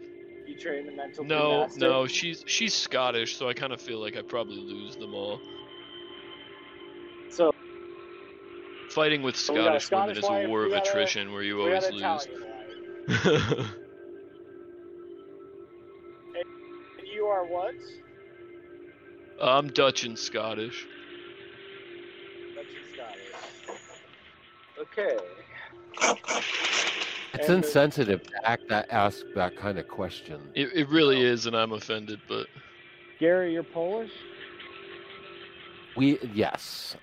You train the mental No, gymnastic? no, she's she's Scottish, so I kind of feel like I probably lose them all. So fighting with Scottish, so Scottish women wife, is a war of attrition a, where you always lose. And you are what? I'm Dutch and Scottish. Dutch and Scottish. Okay. It's insensitive to act that, ask that kind of question. It it really so. is, and I'm offended, but... Gary, you're Polish? We, yes.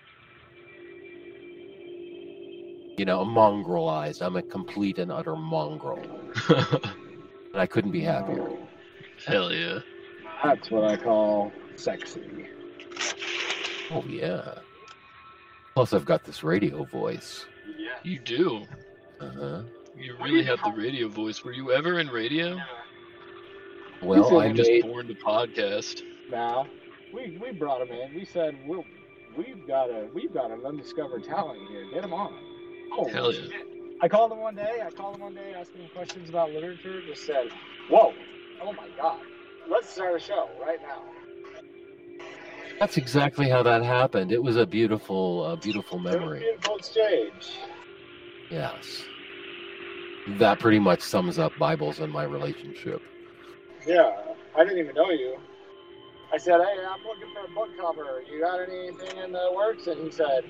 You know, mongrelized. I'm a complete and utter mongrel. And I couldn't be happier. Hell yeah. That's what I call sexy. Oh, yeah. Plus, I've got this radio voice. Yeah. You do. Uh-huh. You really have the radio voice. Were you ever in radio? Well, I'm just born to podcast. Now, we we brought him in. We said we we've got a we've got an undiscovered talent here. Get him on. Oh, hell yeah! I called him one day. I called him one day, asking him questions about literature. Just said, "Whoa, oh my god, let's start a show right now." That's exactly how that happened. It was a beautiful, uh, beautiful memory. It was a beautiful exchange. Yes. That pretty much sums up Bibles and my relationship. Yeah, I didn't even know you. I said, hey, I'm looking for a book cover. You got anything in the works? And he said,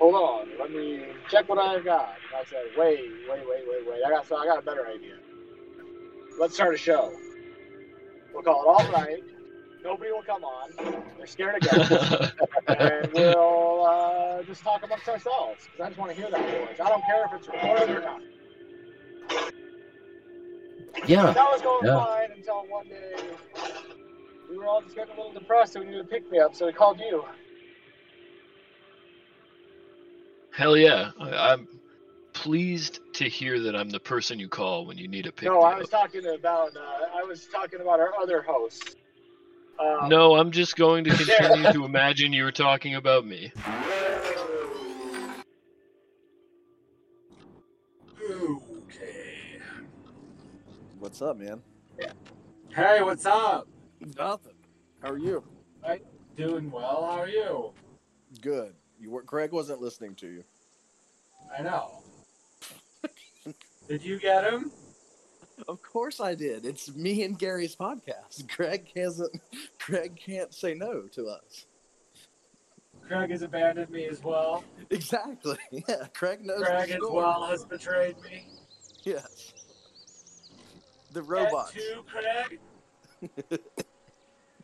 hold on, let me check what I've got. And I said, wait, wait, wait, wait, wait. I got, so I got a better idea. Let's start a show. We'll call it all night. Nobody will come on. They're scared of guys. And we'll uh, just talk amongst ourselves. Because I just want to hear that voice. I don't care if it's recorded or not. Yeah. That was going yeah. fine until one day we were all just getting a little depressed and we needed to pick me up, so we called you. Hell yeah. I, I'm pleased to hear that I'm the person you call when you need a pick no, me up. No, I was talking about uh, I was talking about our other hosts. Um, no, I'm just going to continue to imagine you were talking about me. Okay. What's up, man? Yeah. Hey, what's up? Nothing. How are you? I, doing well. How are you? Good. You were, Craig wasn't listening to you. I know. Did you get him? Of course I did. It's me and Gary's podcast. Craig hasn't. Craig can't say no to us. Craig has abandoned me as well. Exactly. Yeah. Craig knows. Craig the as well has betrayed me. Yes. The robot. Two, Craig.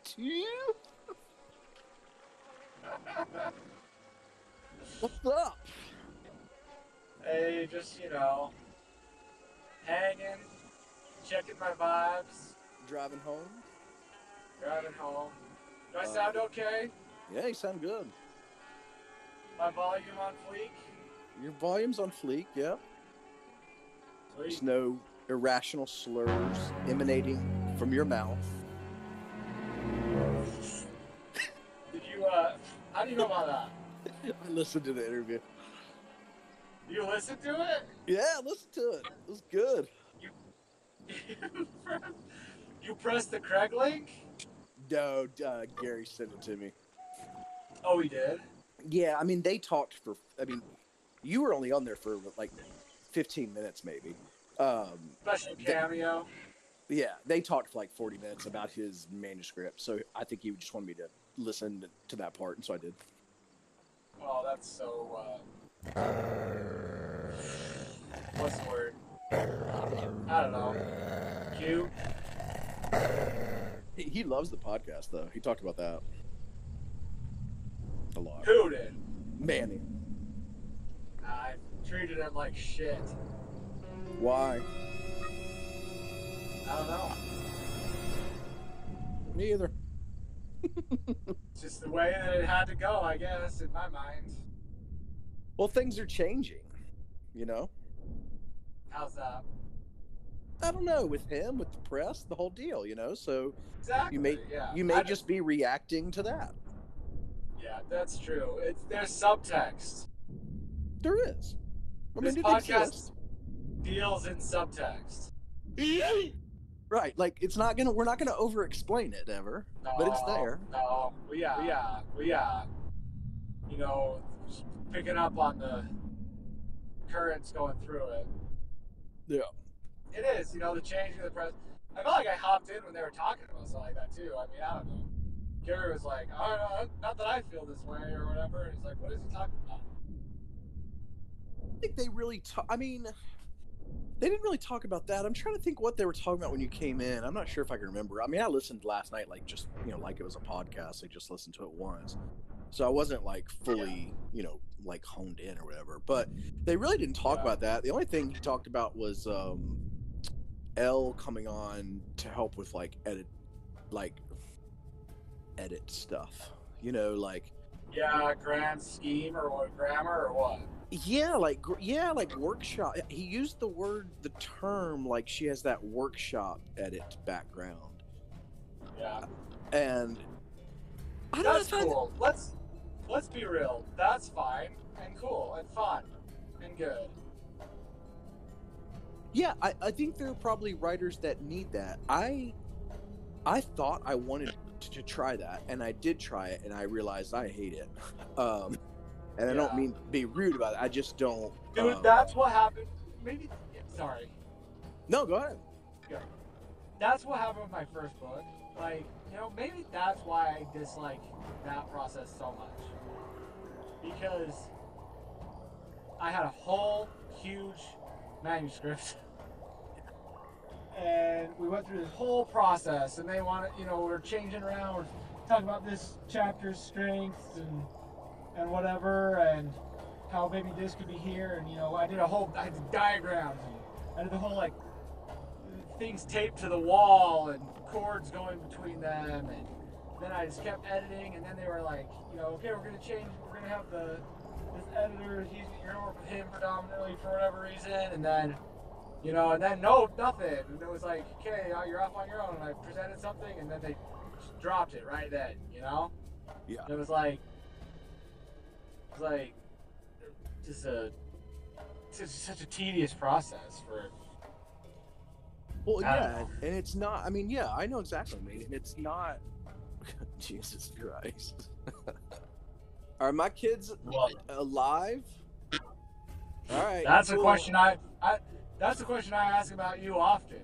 Two. What's up? Hey, just you know, hanging. Checking my vibes. Driving home. Driving home. Do I uh, sound okay? Yeah, you sound good. My volume on fleek? Your volume's on fleek, yeah. Sweet. There's no irrational slurs emanating from your mouth. Did you, uh, how do you know about that? I listened to the interview. You listened to it? Yeah, I listened to it. It was good. You pressed the Craig link? No, uh, Gary sent it to me. Oh, he did? Yeah, I mean, they talked for, I mean, you were only on there for like fifteen minutes maybe. Um, Special cameo. They, yeah, they talked for like forty minutes about his manuscript, so I think he just wanted me to listen to that part, and so I did. Well, that's so, uh... what's the word? I don't know. You? He, he loves the podcast, though. He talked about that a lot. Who did? Manny. I treated him like shit. Why? I don't know. Me either. Just the way that it had to go, I guess, in my mind. Well, things are changing, you know? How's that? I don't know, with him, with the press, the whole deal, you know, so exactly, you may yeah. you may just, just be reacting to that. Yeah, that's true. It's there's subtext. There is. I this mean, podcast deals in subtext. Right, like it's not gonna we're not gonna over explain it ever. No, but it's there. No, we are, we are, we are. You know, just picking up on the currents going through it. Yeah. It is, you know, the change of the press. I felt like I hopped in when they were talking about something like that, too. I mean, I don't know. Gary was like, oh, no, not that I feel this way or whatever. And he's like, what is he talking about? I think they really talk. I mean, they didn't really talk about that. I'm trying to think what they were talking about when you came in. I'm not sure if I can remember. I mean, I listened last night, like, just, you know, like it was a podcast. I just listened to it once. So I wasn't, like, fully, yeah. you know, like, honed in or whatever. But they really didn't talk yeah. about that. The only thing he talked about was, um, Elle coming on to help with like edit, like edit stuff, you know, like yeah, grand scheme or what, grammar or what? Yeah, like yeah, like workshop. He used the word, the term, like she has that workshop edit background. Yeah, and I don't that's know cool. I... Let's let's be real. That's fine and cool and fun and good. Yeah, I, I think there are probably writers that need that. I I thought I wanted to, to try that, and I did try it, and I realized I hate it. Um, and yeah. I don't mean to be rude about it. I just don't... Dude, um, that's what happened. Maybe... Yeah, sorry. No, go ahead. Yeah. That's what happened with my first book. Like, you know, maybe that's why I dislike that process so much. Because I had a whole huge... manuscript and we went through this whole process, and they wanted, you know, we we're changing around, we we're talking about this chapter's strengths and and whatever, and how maybe this could be here, and you know, I did a whole, I did diagrams, and I did the whole like things taped to the wall and cords going between them, and then I just kept editing, and then they were like, you know, okay, we're gonna change, we're gonna have the this editor, he's, you're gonna work with him predominantly for whatever reason, and then, you know, and then no, nothing, and it was like, okay, you're off on your own, and I presented something, and then they dropped it right then, you know? Yeah. And it was like, it was like, just a, just such a tedious process for. Well, yeah, and it's not, I mean, yeah, I know exactly what I mean, and it's not, Jesus Christ. Are my kids well, alive? All right. That's cool. a question I, I. That's the question I ask about you often.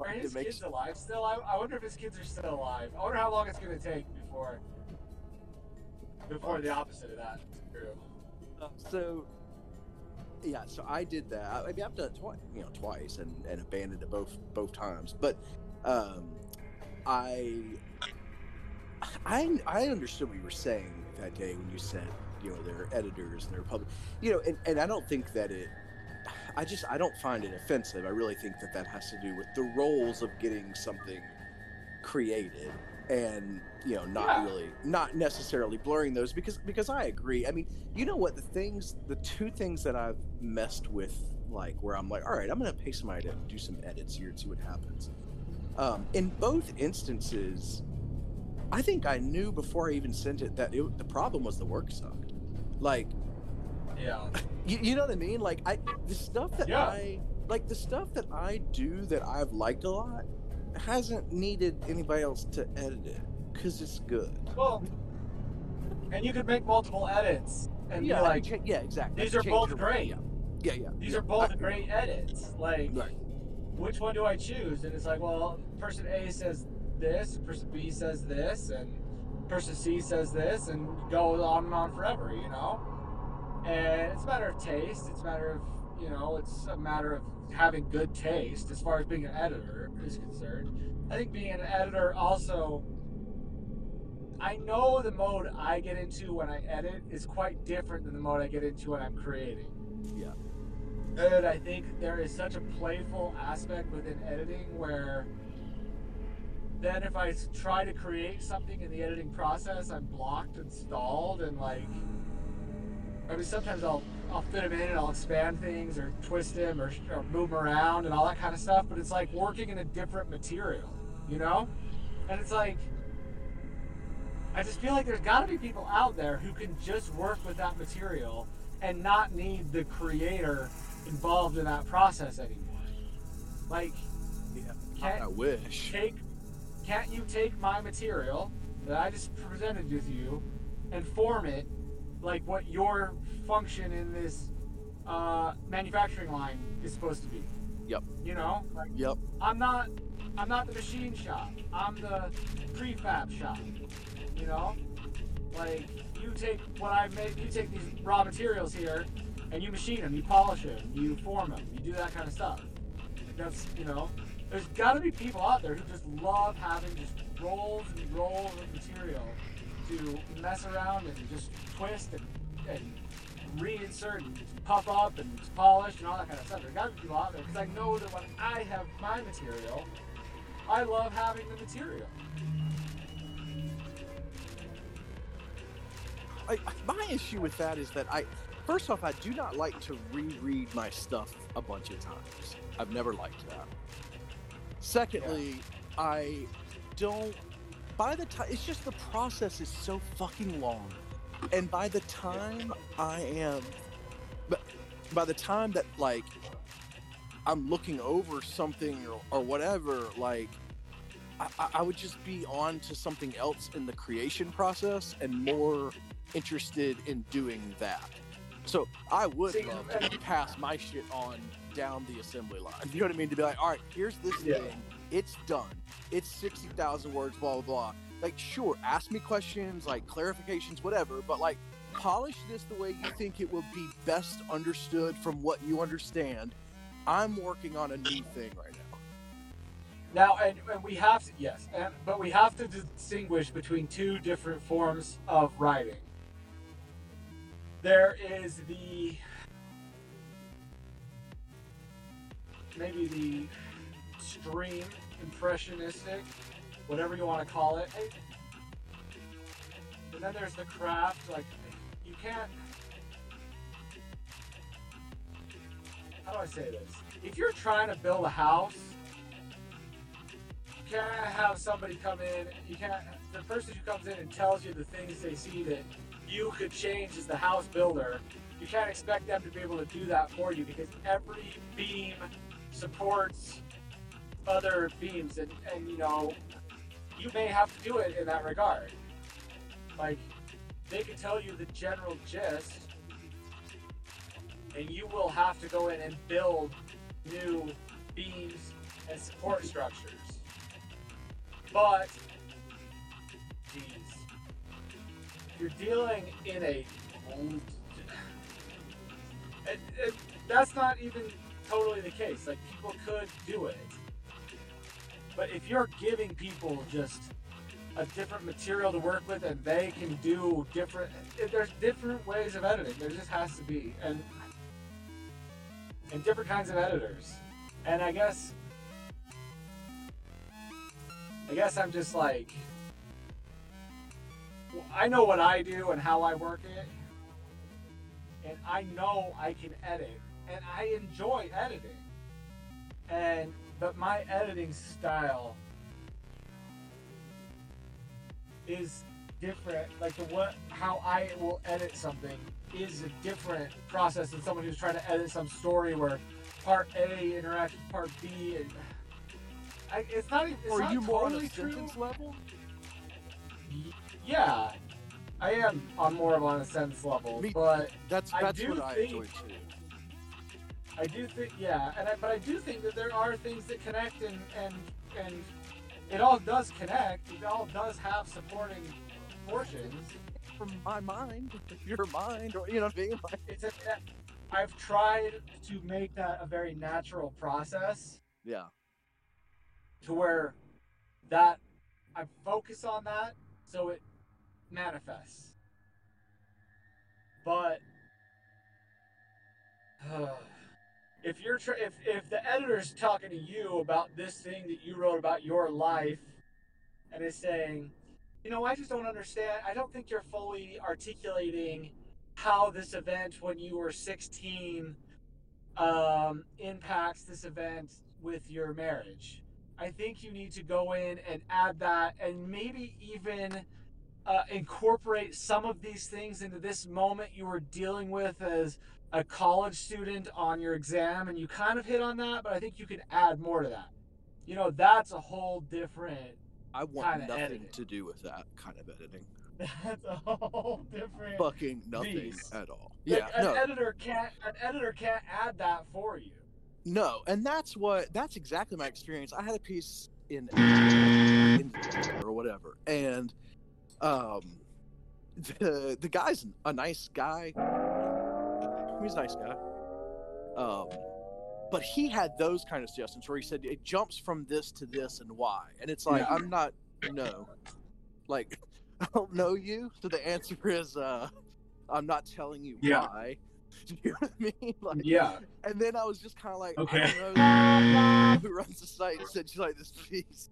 Are his kids sure. alive still? I, I wonder if his kids are still alive. I wonder how long it's going to take before before the opposite of that is true. So, yeah. So I did that. I, I mean, I've done it twice, you know, twice, and, and abandoned it both both times. But um, I. I, I understood what you were saying that day when you said, you know, they're editors and they're public, you know, and, and I don't think that it, I just, I don't find it offensive. I really think that that has to do with the roles of getting something created and, you know, not yeah. really, not necessarily blurring those because, because I agree. I mean, you know what, the things, the two things that I've messed with, like where I'm like, all right, I'm going to pay somebody to do some edits here and see what happens. Um, in both instances, I think I knew before I even sent it that it, the problem was the work sucked. Like, yeah, you, you know what I mean? Like, I the stuff that yeah. I like the stuff that I do that I've liked a lot hasn't needed anybody else to edit it because it's good. Well, and you could make multiple edits and yeah, be like, cha- yeah, exactly. These are both great. Yeah, yeah, yeah. These yeah. are both I, great edits. Like, right. which one do I choose? And it's like, well, person A says this, person B says this, and person C says this, and go on and on forever, you know? And it's a matter of taste, it's a matter of, you know, it's a matter of having good taste as far as being an editor is concerned. I think being an editor also, I know the mode I get into when I edit is quite different than the mode I get into when I'm creating. Yeah. And I think there is such a playful aspect within editing where then if I try to create something in the editing process, I'm blocked and stalled and like, I mean, sometimes I'll I'll fit them in and I'll expand things or twist them or, or move them around and all that kind of stuff, but it's like working in a different material, you know? And it's like, I just feel like there's gotta be people out there who can just work with that material and not need the creator involved in that process anymore. Like, yeah, can't I wish. Take Can't you take my material that I just presented with you and form it like what your function in this uh, manufacturing line is supposed to be? Yep. You know? Like, yep. I'm not I'm not the machine shop. I'm the prefab shop. You know? Like, you take what I make, you take these raw materials here and you machine them, you polish them, you form them, you do that kind of stuff. That's, you know, there's gotta be people out there who just love having just rolls and rolls of material to mess around and just twist and, and reinsert and puff up and polish and all that kind of stuff. There's gotta be people out there because I know that when I have my material, I love having the material. I, my issue with that is that I, first off, I do not like to reread my stuff a bunch of times. I've never liked that. Secondly, yeah. I don't, by the time, it's just the process is so fucking long. And by the time yeah. I am, but by the time that like, I'm looking over something or, or whatever, like I, I would just be on to something else in the creation process and more interested in doing that. So I would See, love to pass my shit on down the assembly line. You know what I mean? To be like, all right, here's this yeah. thing. It's done. It's sixty thousand words, blah, blah, blah. Like, sure, ask me questions, like clarifications, whatever. But like, polish this the way you think it will be best understood from what you understand. I'm working on a new thing right now. Now, and, and we have to, yes, and, but we have to distinguish between two different forms of writing. There is the, maybe the stream, impressionistic, whatever you want to call it. And then there's the craft, like, you can't, how do I say this? If you're trying to build a house, you can't have somebody come in, you can't, the person who comes in and tells you the things they see that you could change as the house builder, you can't expect them to be able to do that for you, because every beam supports other beams, and, and you know, you may have to do it in that regard. Like, they can tell you the general gist, and you will have to go in and build new beams and support structures. But, geez, you're dealing in a, it, it, that's not even totally the case. Like, people could do it. But if you're giving people just a different material to work with, and they can do different, there's different ways of editing. There just has to be, and and different kinds of editors. And I guess, I guess I'm just like, I know what I do and how I work it, and I know I can edit, and I enjoy editing, and but my editing style is different. Like the what, how I will edit something is a different process than someone who's trying to edit some story where part A interacts with part B, and I, it's not. It's Are not you more on a sentence true. level? Yeah, I am on more of on a sentence level, Me, but that's that's I what I think, enjoy too. I do think, yeah, and I, but I do think that there are things that connect, and and and. It all does connect. It all does have supporting portions. From my mind, your mind, or you know what I mean? Like, it's a, I've tried to make that a very natural process. Yeah. To where that I focus on that, so it manifests. But uh, If you're tra- if if the editor's talking to you about this thing that you wrote about your life, and is saying, you know, I just don't understand. I don't think you're fully articulating how this event when you were sixteen um, impacts this event with your marriage. I think you need to go in and add that, and maybe even uh, incorporate some of these things into this moment you were dealing with as a college student on your exam, and you kind of hit on that, but I think you can add more to that. You know, that's a whole different I want kind of nothing editing. to do with that kind of editing. That's a whole different fucking nothing piece. At all. Like, yeah, an no. editor can't an editor can't add that for you. No, and that's what that's exactly my experience. I had a piece in, in or whatever, and um, the the guy's a nice guy. He's a nice guy. Um, but he had those kind of suggestions where he said, it jumps from this to this and why. And it's like, yeah. I'm not, no. Like, I don't know you. So the answer is, uh, I'm not telling you yeah. why. Do you know what I mean? Like, yeah. And then I was just kind of like, okay. I don't know who runs the site and said, you like this piece.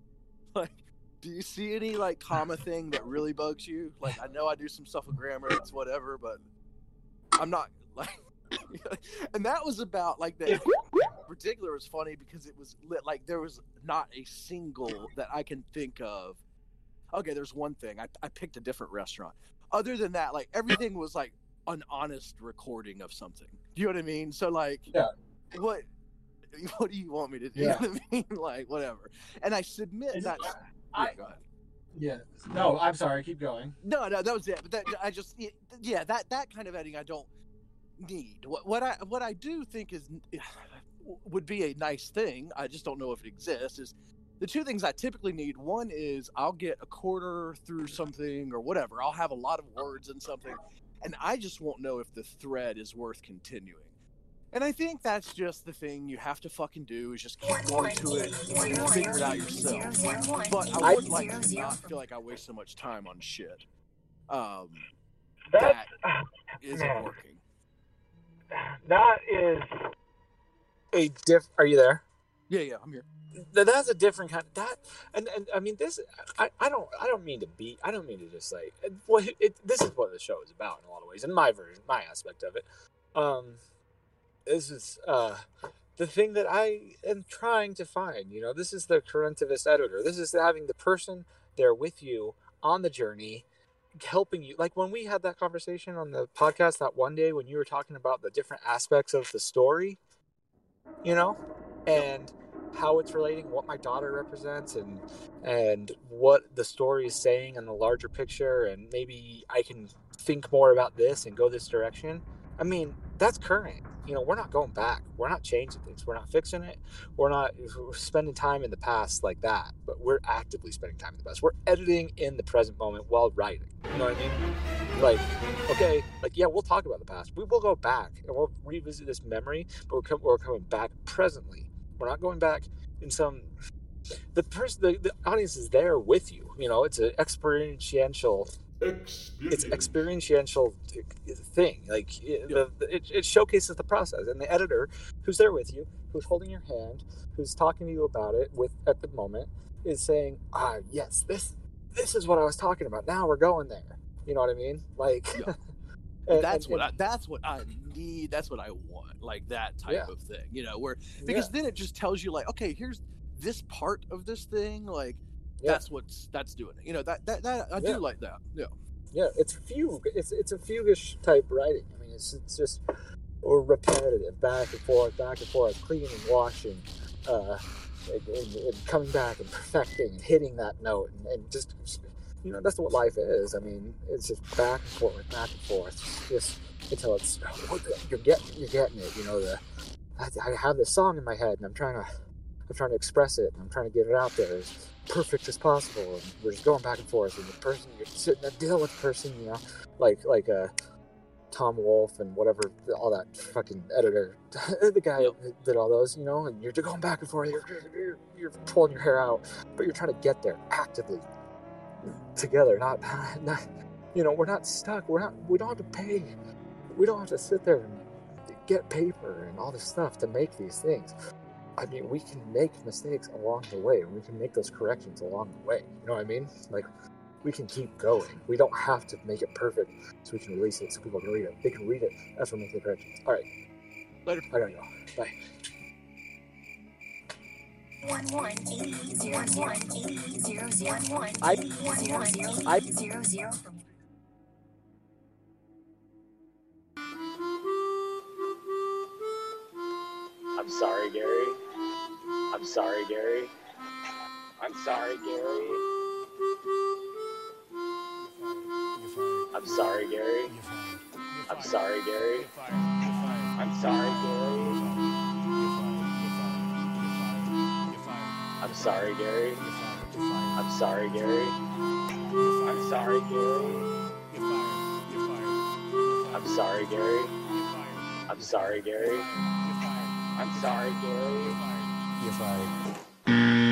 Like, do you see any, like, comma thing that really bugs you? Like, I know I do some stuff with grammar, it's whatever, but I'm not, like, and that was about like that. Particular was funny because it was lit. Like there was not a single that I can think of. Okay, there's one thing. I, I picked a different restaurant. Other than that, like everything was like an honest recording of something. Do you know what I mean? So like, yeah. what what do you want me to do? Yeah. You know what I mean? Like whatever. And I submit Is that. It, I, yeah, go ahead. Yeah. No, I'm sorry. Keep going. No, no, that was it. But that I just yeah that that kind of editing I don't. need what what I what I do think is would be a nice thing. I just don't know if it exists. Is the two things I typically need. One is I'll get a quarter through something or whatever. I'll have a lot of words in something, and I just won't know if the thread is worth continuing. And I think that's just the thing you have to fucking do, is just keep going to it and figure it out yourself. But I would like to not feel like I waste so much time on shit. Um, that isn't man. working. That is a diff. Are you there? Yeah, yeah, I'm here. That's a different kind of, that, and, and I mean this. I, I don't I don't mean to be I don't mean to just like. Well, it, it, this is what the show is about in a lot of ways, in my version, my aspect of it. Um, this is uh, the thing that I am trying to find. You know, this is the Corintivist editor. This is having the person there with you on the journey, helping you. Like when we had that conversation on the podcast that one day when you were talking about the different aspects of the story. You know, and how it's relating, what my daughter represents, and and what the story is saying in the larger picture, and maybe I can think more about this and go this direction. I mean, that's current. You know, we're not going back. We're not changing things. We're not fixing it. We're not we're spending time in the past like that, but we're actively spending time in the past. We're editing in the present moment while writing. You know what I mean? Like, okay, like, yeah, we'll talk about the past. We will go back and we'll revisit this memory, but we're, com- we're coming back presently. We're not going back in some... The person, the, the audience is there with you. You know, it's an experiential... Experience. It's experiential thing. Like it, yeah. the, it, it showcases the process, and the editor who's there with you, who's holding your hand, who's talking to you about it with at the moment, is saying, "Ah, yes, this this is what I was talking about. Now we're going there." You know what I mean? Like yeah. and, that's and, what I, that's what I need. That's what I want. Like that type yeah. of thing. You know, where because yeah. then it just tells you like, okay, here's this part of this thing, like. Yeah. That's what's that's doing it. You know, that that, that I yeah. do like that. Yeah. Yeah, it's fugue. It's it's a fuguish type writing. I mean, it's it's just or repetitive, back and forth, back and forth, cleaning, washing, uh, and, and, and coming back and perfecting and hitting that note, and, and just you know, that's what life is. I mean, it's just back and forth, back and forth, just until it's you're getting you're getting it. You know, the I, I have this song in my head, and I'm trying to I'm trying to express it, and I'm trying to get it out there. It's, perfect as possible, and we're just going back and forth, and the person you're sitting at deal with the person, you know, like like uh Tom Wolfe and whatever, all that fucking editor, the guy yep. that did all those, you know, and you're just going back and forth, you're, you're you're pulling your hair out, but you're trying to get there actively together, not not you know, we're not stuck, we're not we don't have to pay we don't have to sit there and get paper and all this stuff to make these things. I mean, we can make mistakes along the way, and we can make those corrections along the way. You know what I mean? Like, we can keep going. We don't have to make it perfect so we can release it so people can read it. They can read it as we're making the corrections. All right. Later. I gotta go. Bye. I... I... I'm sorry, Gary. I'm sorry, Gary. I'm sorry, Gary. I'm sorry, Gary. I'm sorry, Gary. I'm sorry, Gary. I'm sorry, Gary. I'm sorry, Gary. I'm sorry, Gary. I'm sorry, Gary. I'm sorry, Gary. I'm sorry, Gary. You're fired. You're fired.